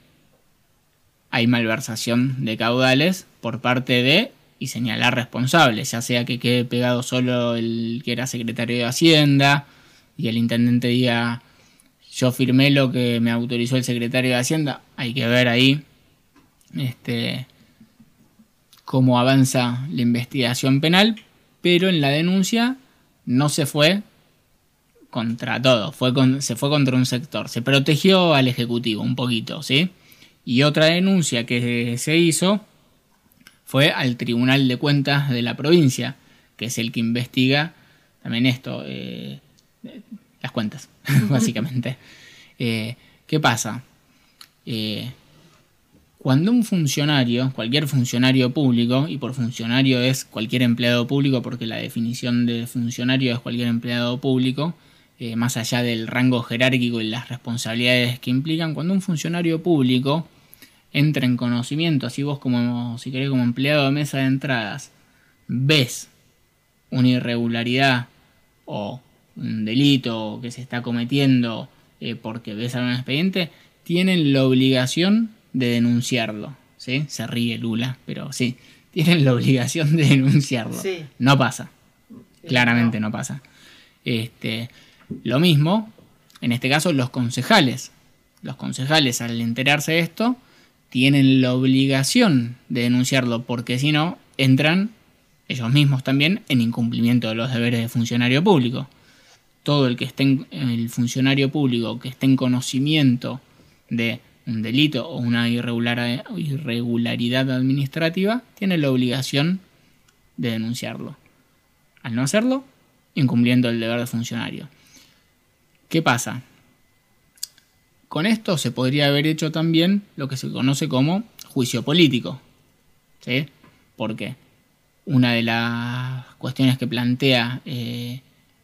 hay malversación de caudales por parte de, y señalar responsables, ya sea que quede pegado solo el que era secretario de Hacienda y el intendente diga, yo firmé lo que me autorizó el secretario de Hacienda. Hay que ver ahí este, cómo avanza la investigación penal, pero en la denuncia no se fue contra todo, fue con, se fue contra un sector, se protegió al Ejecutivo un poquito, ¿sí? Y otra denuncia que se hizo fue al Tribunal de Cuentas de la provincia, que es el que investiga también esto, eh, las cuentas, uh-huh. básicamente. Eh, ¿Qué pasa? Eh, cuando un funcionario, cualquier funcionario público, y por funcionario es cualquier empleado público, porque la definición de funcionario es cualquier empleado público, Eh, más allá del rango jerárquico y las responsabilidades que implican, cuando un funcionario público entra en conocimiento, así vos como, si querés, como empleado de mesa de entradas, ves una irregularidad o un delito que se está cometiendo eh, porque ves algún expediente, tienen la obligación de denunciarlo, ¿sí? Se ríe Lula, pero sí, tienen la obligación de denunciarlo. Sí. No pasa, claramente no, no pasa. Este... Lo mismo, en este caso, los concejales. Los concejales, al enterarse de esto, tienen la obligación de denunciarlo, porque si no, entran ellos mismos también en incumplimiento de los deberes de funcionario público. Todo el que esté en, el funcionario público que esté en conocimiento de un delito o una irregular, irregularidad administrativa, tiene la obligación de denunciarlo. Al no hacerlo, incumpliendo el deber de funcionario. ¿Qué pasa? Con esto se podría haber hecho también lo que se conoce como juicio político, ¿sí? Porque una de las cuestiones que plantea eh,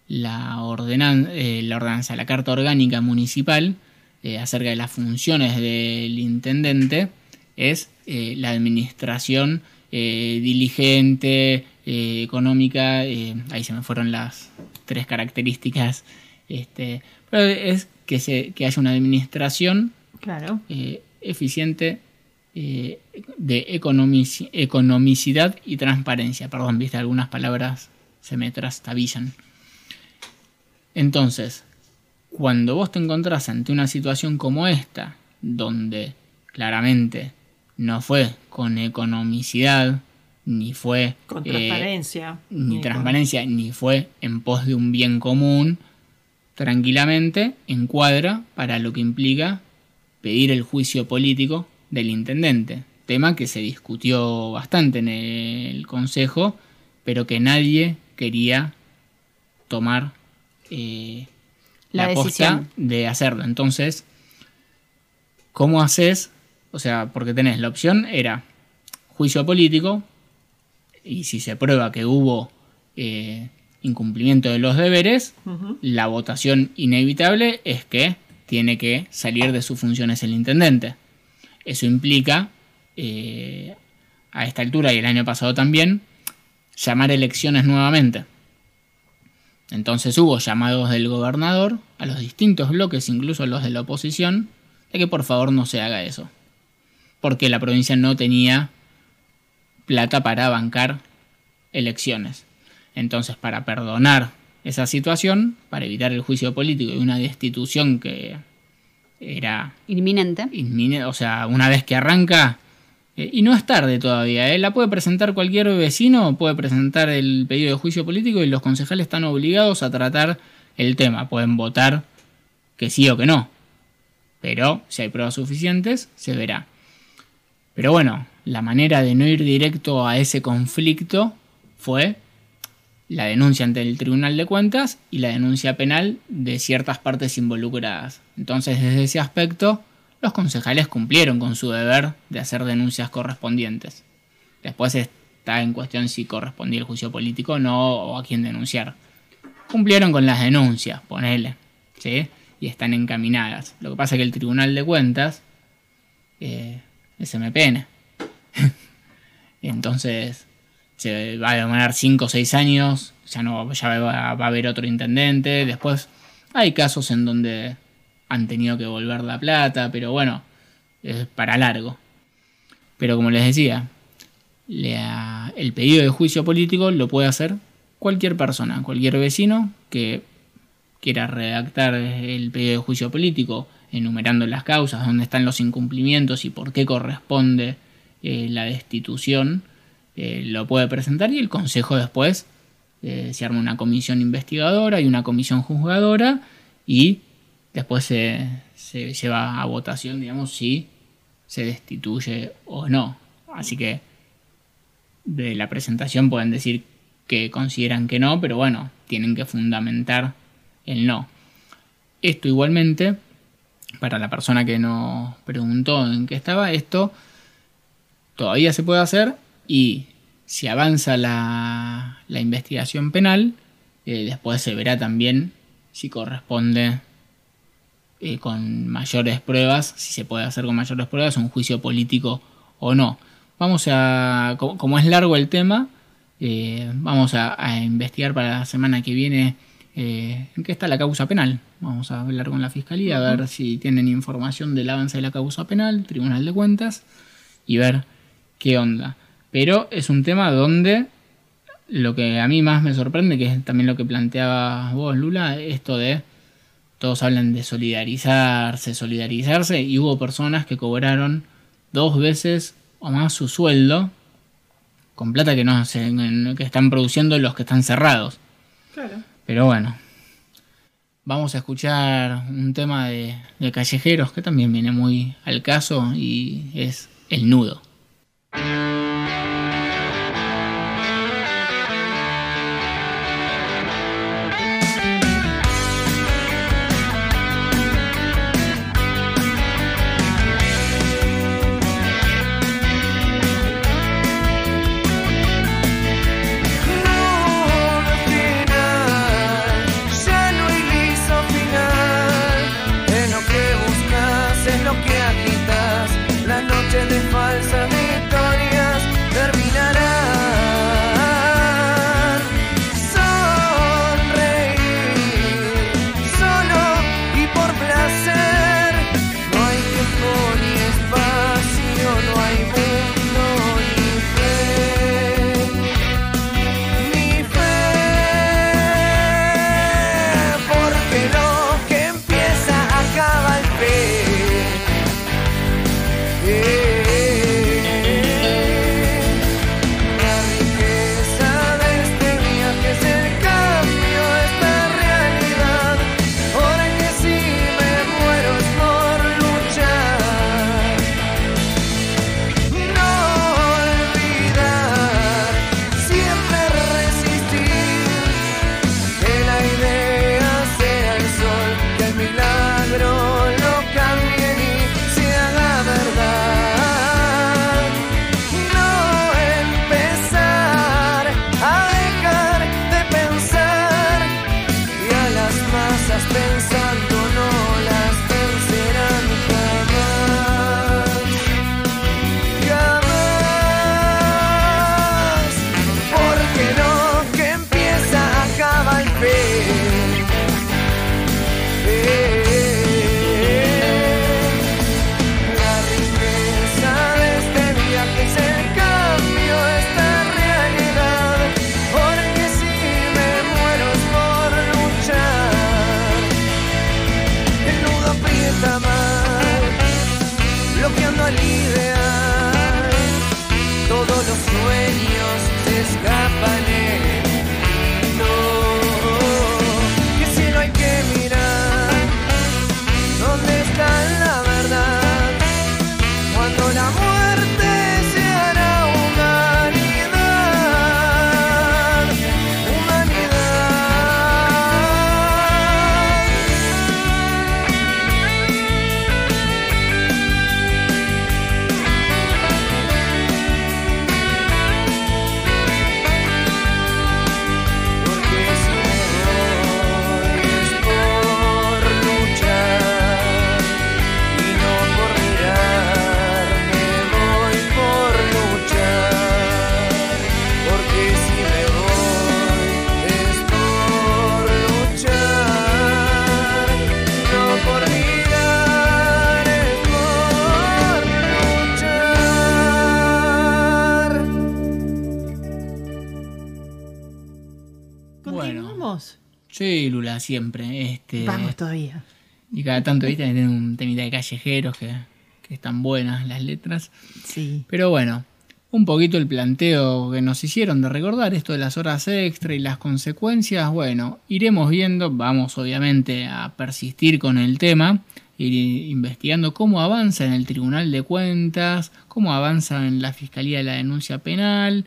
la, ordenan- eh, la ordenanza, la Carta Orgánica Municipal eh, acerca de las funciones del intendente es eh, la administración eh, diligente, eh, económica, eh, ahí se me fueron las tres características. Este, pero es que, se, que haya una administración claro. eh, eficiente eh, de economici, economicidad y transparencia. Perdón, viste, algunas palabras se me trastabillan. Entonces, cuando vos te encontrás ante una situación como esta, donde claramente no fue con economicidad, ni fue con transparencia, eh, ni, ni transparencia, con... ni fue en pos de un bien común, tranquilamente encuadra para lo que implica pedir el juicio político del intendente. Tema que se discutió bastante en el Consejo, pero que nadie quería tomar eh, la, la decisión de hacerlo. Entonces, ¿cómo haces? O sea, porque tenés la opción, era juicio político, y si se prueba que hubo eh, incumplimiento de los deberes, uh-huh. la votación inevitable es que tiene que salir de sus funciones el intendente. Eso implica, eh, a esta altura y el año pasado también, llamar elecciones nuevamente. Entonces hubo llamados del gobernador a los distintos bloques, incluso los de la oposición, de que por favor no se haga eso, porque la provincia no tenía plata para bancar elecciones. Entonces, para perdonar esa situación, para evitar el juicio político y una destitución que era... Inminente. Inminente, o sea, una vez que arranca... Eh, y no es tarde todavía, ¿eh? La puede presentar cualquier vecino, puede presentar el pedido de juicio político y los concejales están obligados a tratar el tema. Pueden votar que sí o que no, pero si hay pruebas suficientes, se verá. Pero bueno, la manera de no ir directo a ese conflicto fue la denuncia ante el Tribunal de Cuentas y la denuncia penal de ciertas partes involucradas. Entonces, desde ese aspecto, los concejales cumplieron con su deber de hacer denuncias correspondientes. Después está en cuestión si correspondía el juicio político o no, o a quién denunciar. Cumplieron con las denuncias, ponele, ¿sí? Y están encaminadas. Lo que pasa es que el Tribunal de Cuentas eh, es M P N. Entonces se va a demorar cinco o seis años, ya, no, ya va, va a haber otro intendente. Después hay casos en donde... han tenido que volver la plata, pero bueno, es para largo. Pero como les decía, la, el pedido de juicio político lo puede hacer cualquier persona, cualquier vecino que quiera redactar el pedido de juicio político, enumerando las causas, dónde están los incumplimientos y por qué corresponde eh, la destitución, eh, lo puede presentar y el Consejo después eh, se arma una comisión investigadora y una comisión juzgadora y... después se, se lleva a votación, digamos, si se destituye o no. Así que de la presentación pueden decir que consideran que no, pero bueno, tienen que fundamentar el no. Esto igualmente, para la persona que nos preguntó en qué estaba, esto todavía se puede hacer y si avanza la, la investigación penal, eh, después se verá también si corresponde... Eh, con mayores pruebas, si se puede hacer con mayores pruebas, un juicio político o no. Vamos a, como, como es largo el tema, eh, vamos a, a investigar para la semana que viene eh, en qué está la causa penal. Vamos a hablar con la fiscalía, a ver si tienen información del avance de la causa penal, Tribunal de Cuentas, y ver qué onda. Pero es un tema donde lo que a mí más me sorprende, que es también lo que planteabas vos, Lula, esto de... todos hablan de solidarizarse, solidarizarse, y hubo personas que cobraron dos veces o más su sueldo con plata que no se, que están produciendo los que están cerrados. Claro. Pero bueno, vamos a escuchar un tema de, de Callejeros que también viene muy al caso y es El Nudo. Lo que agitas la noche de falsa victoria. desafiando al ideal. Todos los sueños se escapan en no. ¿Qué cielo hay que mirar? ¿Dónde está la verdad? Cuando la muerte sea la humanidad. Humanidad. Porque si hoy es por luchar y no por mirar, me voy por luchar. Porque si me voy es por luchar, no por mirar, es por luchar. ¿Continuamos? Sí, Lula, siempre. Este, Vamos todavía. Y cada tanto, viste, tienen un temita de Callejeros que, que están buenas las letras. Sí. Pero bueno, un poquito el planteo que nos hicieron de recordar esto de las horas extra y las consecuencias. Bueno, iremos viendo, vamos obviamente a persistir con el tema, ir investigando cómo avanza en el Tribunal de Cuentas, cómo avanza en la Fiscalía de la Denuncia Penal.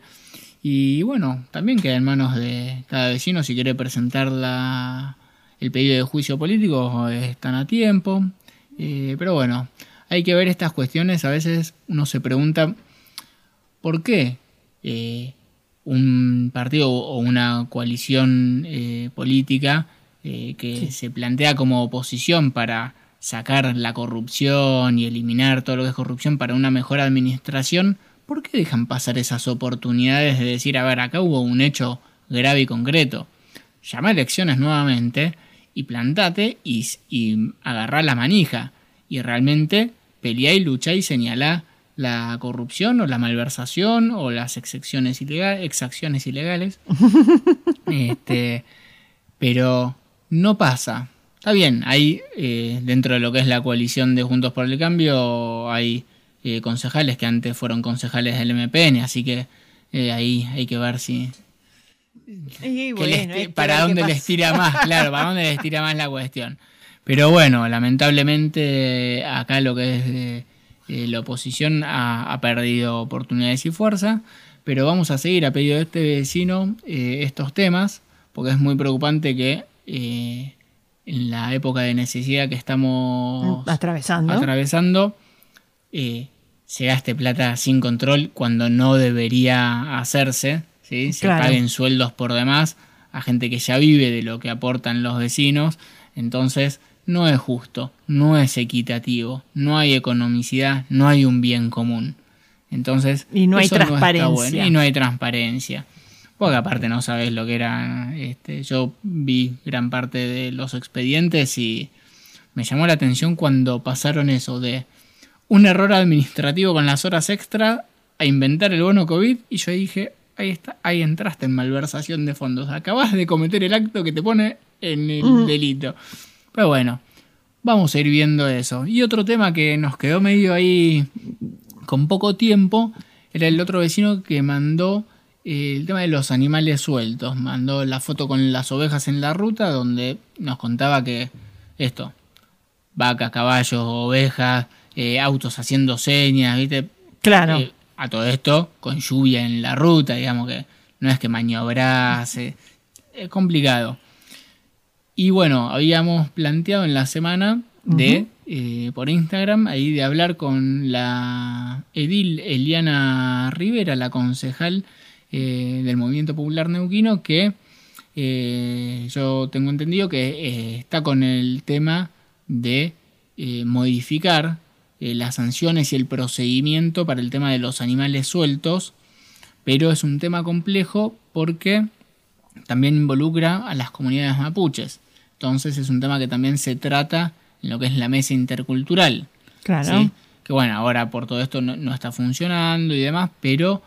Y bueno, también queda en manos de cada vecino si quiere presentar la, el pedido de juicio político, están a tiempo. Eh, pero bueno, hay que ver estas cuestiones. A veces uno se pregunta por qué eh, un partido o una coalición eh, política eh, que sí. se plantea como oposición para sacar la corrupción y eliminar todo lo que es corrupción para una mejor administración, ¿por qué dejan pasar esas oportunidades de decir, a ver, acá hubo un hecho grave y concreto? Llama a elecciones nuevamente y plantate y, y agarrá la manija. Y realmente peleá y luchá y señalá la corrupción o la malversación o las excepciones ilegales, exacciones ilegales. este, pero no pasa. Está bien, hay eh, dentro de lo que es la coalición de Juntos por el Cambio hay... Eh, concejales que antes fueron concejales del M P N, así que eh, ahí hay que ver si y bueno, les, para dónde les tira más, claro, para dónde les tira más la cuestión. Pero bueno, lamentablemente acá lo que es eh, eh, la oposición ha, ha perdido oportunidades y fuerza, pero vamos a seguir a pedido de este vecino eh, estos temas, porque es muy preocupante que eh, en la época de necesidad que estamos atravesando, atravesando eh, se gaste plata sin control cuando no debería hacerse, ¿sí? Se claro. paguen sueldos por demás a gente que ya vive de lo que aportan los vecinos. Entonces no es justo, no es equitativo, no hay economicidad, no hay un bien común. Entonces, y no hay transparencia. No está bueno, y no hay transparencia. Porque aparte no sabés lo que era. Este, yo vi gran parte de los expedientes y me llamó la atención cuando pasaron eso de un error administrativo con las horas extra a inventar el bono COVID. Y yo dije, ahí está, ahí entraste en malversación de fondos. Acabás de cometer el acto que te pone en el uh-huh. delito. Pero bueno, vamos a ir viendo eso. Y otro tema que nos quedó medio ahí con poco tiempo era el otro vecino que mandó eh, el tema de los animales sueltos. Mandó la foto con las ovejas en la ruta donde nos contaba que esto, vacas, caballos, ovejas... Eh, autos haciendo señas, ¿viste? Claro. Eh, a todo esto, con lluvia en la ruta, digamos que no es que maniobras, eh, es complicado. Y bueno, habíamos planteado en la semana de uh-huh. eh, por Instagram, ahí de hablar con la edil Eliana Rivera, la concejal eh, del Movimiento Popular Neuquino, que eh, yo tengo entendido que eh, está con el tema de eh, modificar Eh, las sanciones y el procedimiento para el tema de los animales sueltos, pero es un tema complejo porque también involucra a las comunidades mapuches. Entonces es un tema que también se trata en lo que es la mesa intercultural. Claro. ¿Sí? Que bueno, ahora por todo esto no, no está funcionando y demás, pero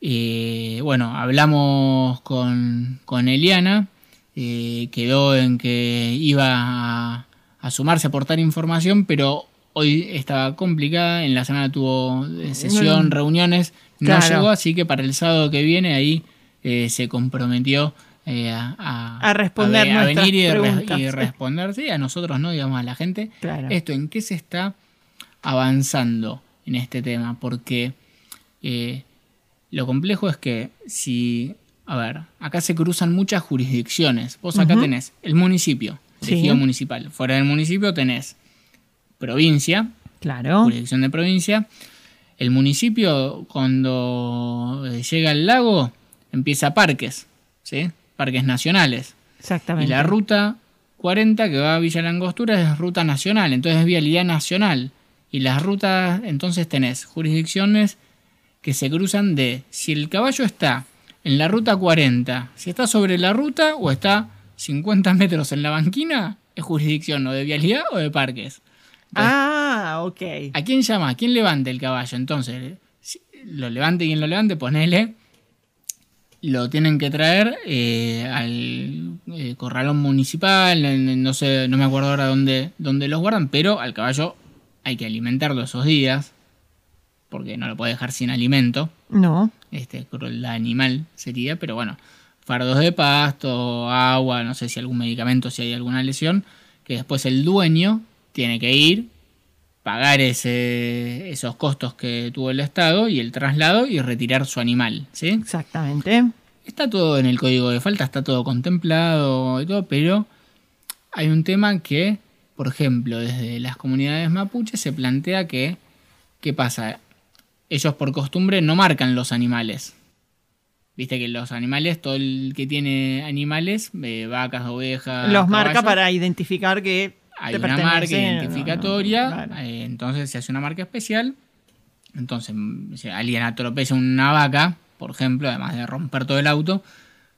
eh, bueno, hablamos con, con Eliana, eh, quedó en que iba a, a sumarse a aportar información, pero hoy estaba complicada, en la semana tuvo sesión, reuniones, no claro. llegó, así que para el sábado que viene ahí eh, se comprometió eh, a, a, a responder a, a venir y, re, y responder, sí, a nosotros, no, digamos, a la gente. Claro. Esto, ¿en qué se está avanzando en este tema? Porque eh, lo complejo es que si, a ver, acá se cruzan muchas jurisdicciones. Vos acá uh-huh. tenés el municipio, el ejido sí. municipal. Fuera del municipio tenés provincia, claro. jurisdicción de provincia. El municipio, cuando llega al lago, empieza parques, ¿sí? Parques nacionales. Exactamente. Y la ruta cuarenta que va a Villa La Angostura es ruta nacional, entonces es vialidad nacional. Y las rutas, entonces tenés jurisdicciones que se cruzan de si el caballo está en la ruta cuarenta, si está sobre la ruta o está cincuenta metros en la banquina, es jurisdicción o de vialidad o de parques. Entonces, ah, ok. ¿A quién llama? ¿A quién levante el caballo? Entonces, si lo levante, quien lo levante, ponele. Lo tienen que traer eh, al eh, corralón municipal, no sé, no me acuerdo ahora dónde, dónde los guardan, pero al caballo hay que alimentarlo esos días, porque no lo puede dejar sin alimento. No. Este, crueldad animal sería, pero bueno, fardos de pasto, agua, no sé si algún medicamento, si hay alguna lesión, que después el dueño tiene que ir, pagar ese, esos costos que tuvo el Estado y el traslado y retirar su animal, ¿sí? Exactamente. Está todo en el código de falta, está todo contemplado y todo, pero hay un tema que, por ejemplo, desde las comunidades mapuches se plantea que, ¿qué pasa? Ellos por costumbre no marcan los animales. Viste que los animales, todo el que tiene animales, eh, vacas, ovejas, los marca caballos, para identificar que... Hay una pertenece, marca identificatoria, no, no, claro. eh, entonces se hace una marca especial. Entonces, si alguien atropella una vaca, por ejemplo, además de romper todo el auto,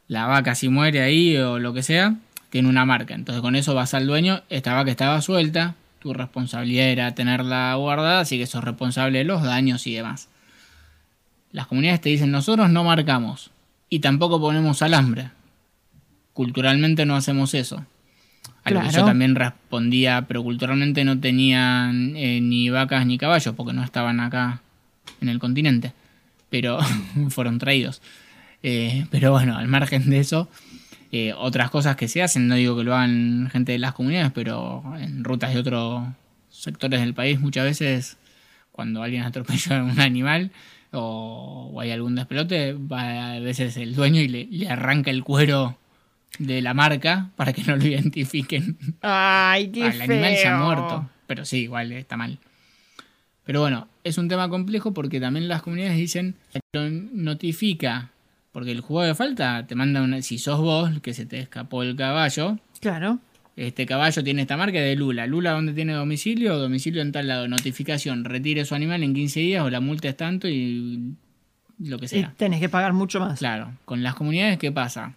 la vaca si muere ahí o lo que sea, tiene una marca. Entonces con eso vas al dueño, esta vaca estaba suelta, tu responsabilidad era tenerla guardada, así que sos responsable de los daños y demás. Las comunidades te dicen, nosotros no marcamos y tampoco ponemos alambre. Culturalmente no hacemos eso. A claro. lo que yo también respondía, pero culturalmente no tenían eh, ni vacas ni caballos, porque no estaban acá en el continente, pero fueron traídos. Eh, pero bueno, al margen de eso, eh, otras cosas que se hacen, no digo que lo hagan gente de las comunidades, pero en rutas de otros sectores del país muchas veces cuando alguien atropella a un animal o, o hay algún despelote, va a veces el dueño y le, le arranca el cuero de la marca para que no lo identifiquen. Ay, qué feo. El animal ya muerto. Pero sí, igual está mal. Pero bueno, es un tema complejo porque también las comunidades dicen notifica, porque el juego de falta te manda una, si sos vos que se te escapó el caballo. Claro. Este caballo tiene esta marca de Lula. Lula donde tiene domicilio, domicilio en tal lado, notificación, retire su animal en quince días o la multa es tanto y lo que sea. Y tenés que pagar mucho más. Claro. Con las comunidades, ¿qué pasa?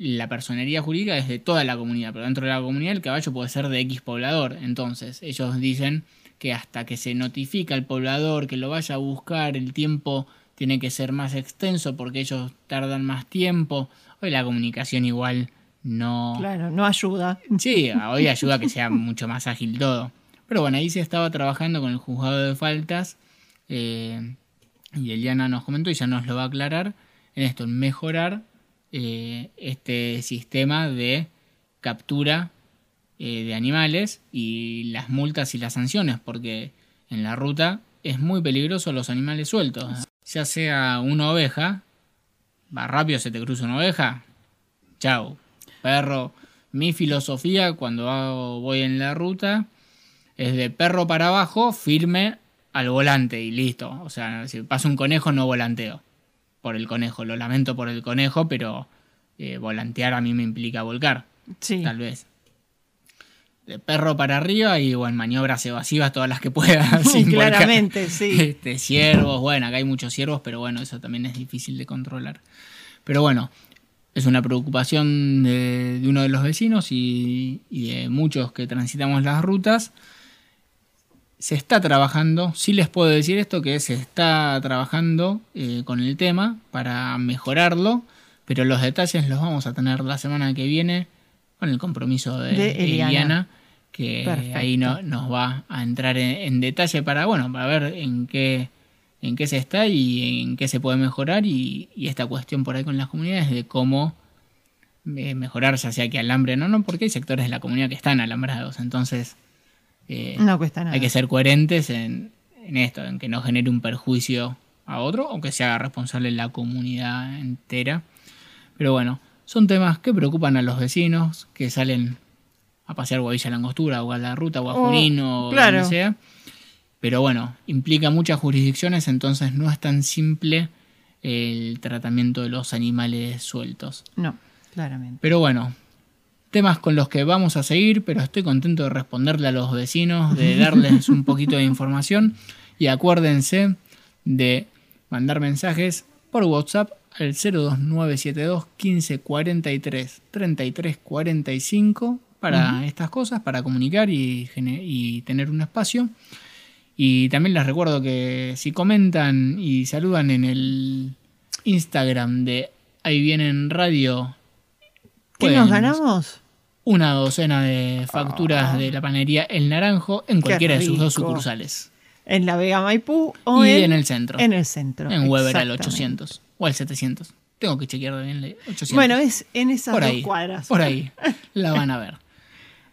La personería jurídica es de toda la comunidad, pero dentro de la comunidad el caballo puede ser de X poblador. Entonces, ellos dicen que hasta que se notifica al poblador que lo vaya a buscar, el tiempo tiene que ser más extenso porque ellos tardan más tiempo. Hoy la comunicación igual no... Claro, no ayuda. Sí, hoy ayuda a que sea mucho más ágil todo. Pero bueno, ahí se estaba trabajando con el juzgado de faltas eh, y Eliana nos comentó y ya nos lo va a aclarar en esto, en mejorar Eh, este sistema de captura eh, de animales y las multas y las sanciones, porque en la ruta es muy peligroso los animales sueltos. Ya sea una oveja, va rápido, se te cruza una oveja, chau, perro. Mi filosofía cuando hago, voy en la ruta es de perro para abajo, firme al volante y listo. O sea, si pasa un conejo no volanteo. Por el conejo, lo lamento por el conejo, pero eh, volantear a mí me implica volcar, sí. Tal vez. De perro para arriba y bueno, maniobras evasivas todas las que pueda. Sin claramente, volcar. Sí. Este, ciervos, bueno, acá hay muchos ciervos, pero bueno, eso también es difícil de controlar. Pero bueno, es una preocupación de, de uno de los vecinos y, y de muchos que transitamos las rutas. Se está trabajando, sí les puedo decir esto, que se está trabajando eh, con el tema para mejorarlo, pero los detalles los vamos a tener la semana que viene con el compromiso de, de Eliana, Eliana que Perfecto. Ahí no, nos va a entrar en, en detalle para, bueno, para ver en qué, en qué se está y en qué se puede mejorar y, y esta cuestión por ahí con las comunidades de cómo eh, mejorar, ya sea que alambren o no, porque hay sectores de la comunidad que están alambrados, entonces eh, no cuesta nada. Hay que ser coherentes en, en esto, en que no genere un perjuicio a otro o que se haga responsable la comunidad entera, pero bueno, son temas que preocupan a los vecinos que salen a pasear a Villa La Angostura o a la ruta o a Junín o claro. donde sea. Pero bueno, implica muchas jurisdicciones, entonces no es tan simple el tratamiento de los animales sueltos. No, claramente. Pero bueno, temas con los que vamos a seguir, pero estoy contento de responderle a los vecinos, de darles un poquito de información. Y acuérdense de mandar mensajes por WhatsApp al cero dos nueve siete dos uno cinco cuatro tres tres tres cuatro cinco para uh-huh. estas cosas, para comunicar y, y tener un espacio. Y también les recuerdo que si comentan y saludan en el Instagram de Ahí Vienen Radio... ¿Qué nos ganamos? Una docena de facturas oh. de la panadería El Naranjo en cualquiera de sus dos sucursales. En la Vega Maipú o y en, en el centro. En el centro. En Weber al ochocientos o al setecientos. Tengo que chequear bien el ochocientos. Bueno, es en esas por dos ahí, cuadras. Por ahí la van a ver.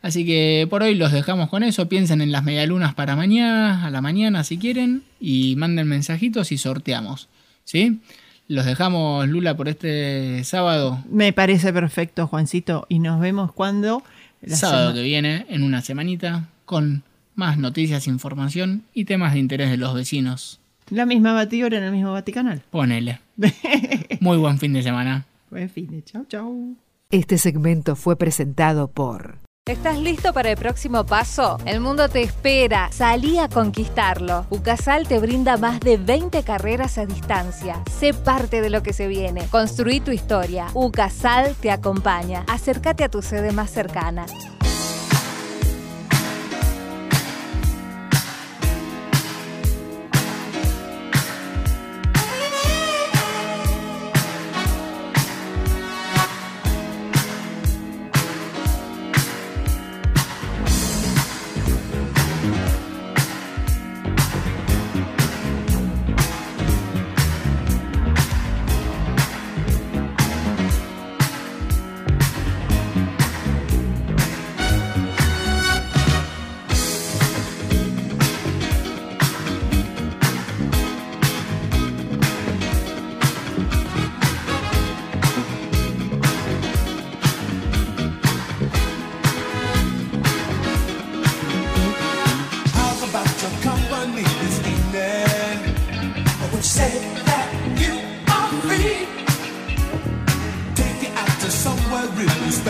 Así que por hoy los dejamos con eso. Piensen en las medialunas para mañana, a la mañana si quieren, y manden mensajitos y sorteamos, ¿sí? Los dejamos, Lula, por este sábado. Me parece perfecto, Juancito, y nos vemos cuando... La sábado que viene, en una semanita, con más noticias, información y temas de interés de los vecinos. La misma batidora en el mismo Vaticanal. Ponele. Muy buen fin de semana. Buen fin de... Chau, chau. Este segmento fue presentado por... ¿Estás listo para el próximo paso? El mundo te espera. Salí a conquistarlo. UCASAL te brinda más de veinte carreras a distancia. Sé parte de lo que se viene. Construí tu historia. UCASAL te acompaña. Acércate a tu sede más cercana. With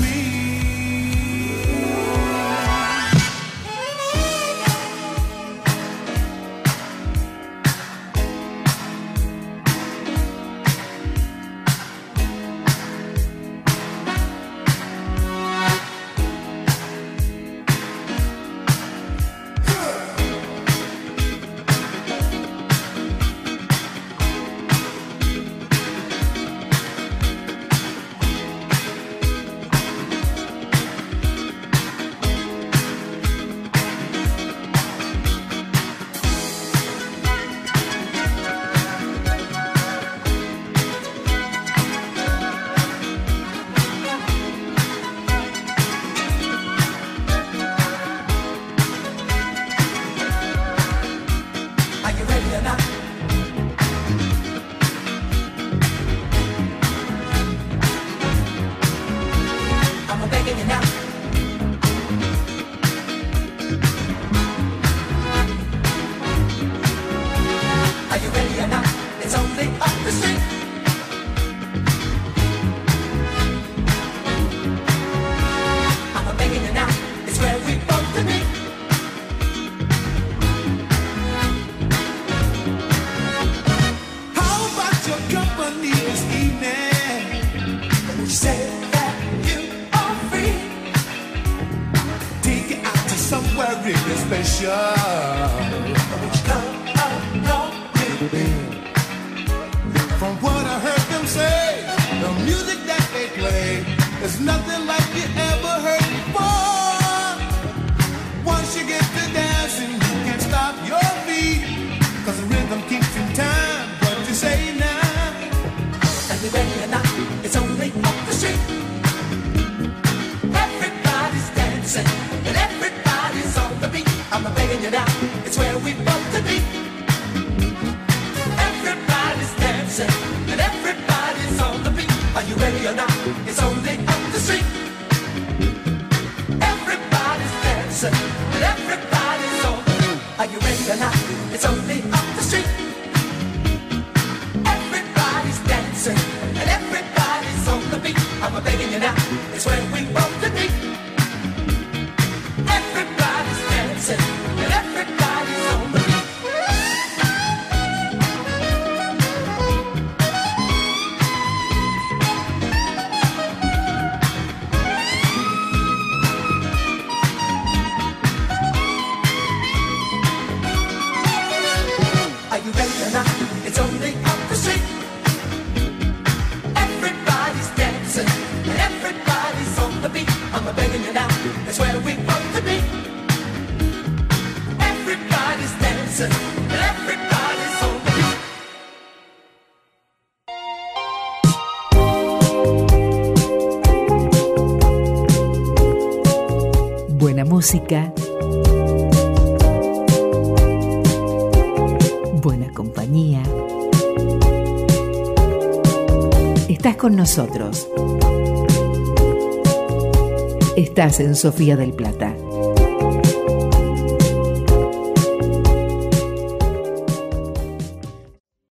me. shine. From what I heard them say, the music that they play is nothing like you ever heard before. Once you get to dancing, you can't stop your feet, 'cause the rhythm keeps in time. What you say now? Everywhere you're not, it's only up the street. Everybody's dancing, and everybody's on the beat. I'm not begging you now, it's where we both to be. And everybody's on the beat. Are you ready or not? It's only up the street. Everybody's dancing, and everybody's on the beat. Are you ready or not? It's only up the street. Everybody's dancing, and everybody's on the beat. I'm a begging you now, it's where we want to be. Everybody's dancing, and everybody's on the beat. Buena música, buena compañía. Estás con nosotros. Estás en Sofía del Plata.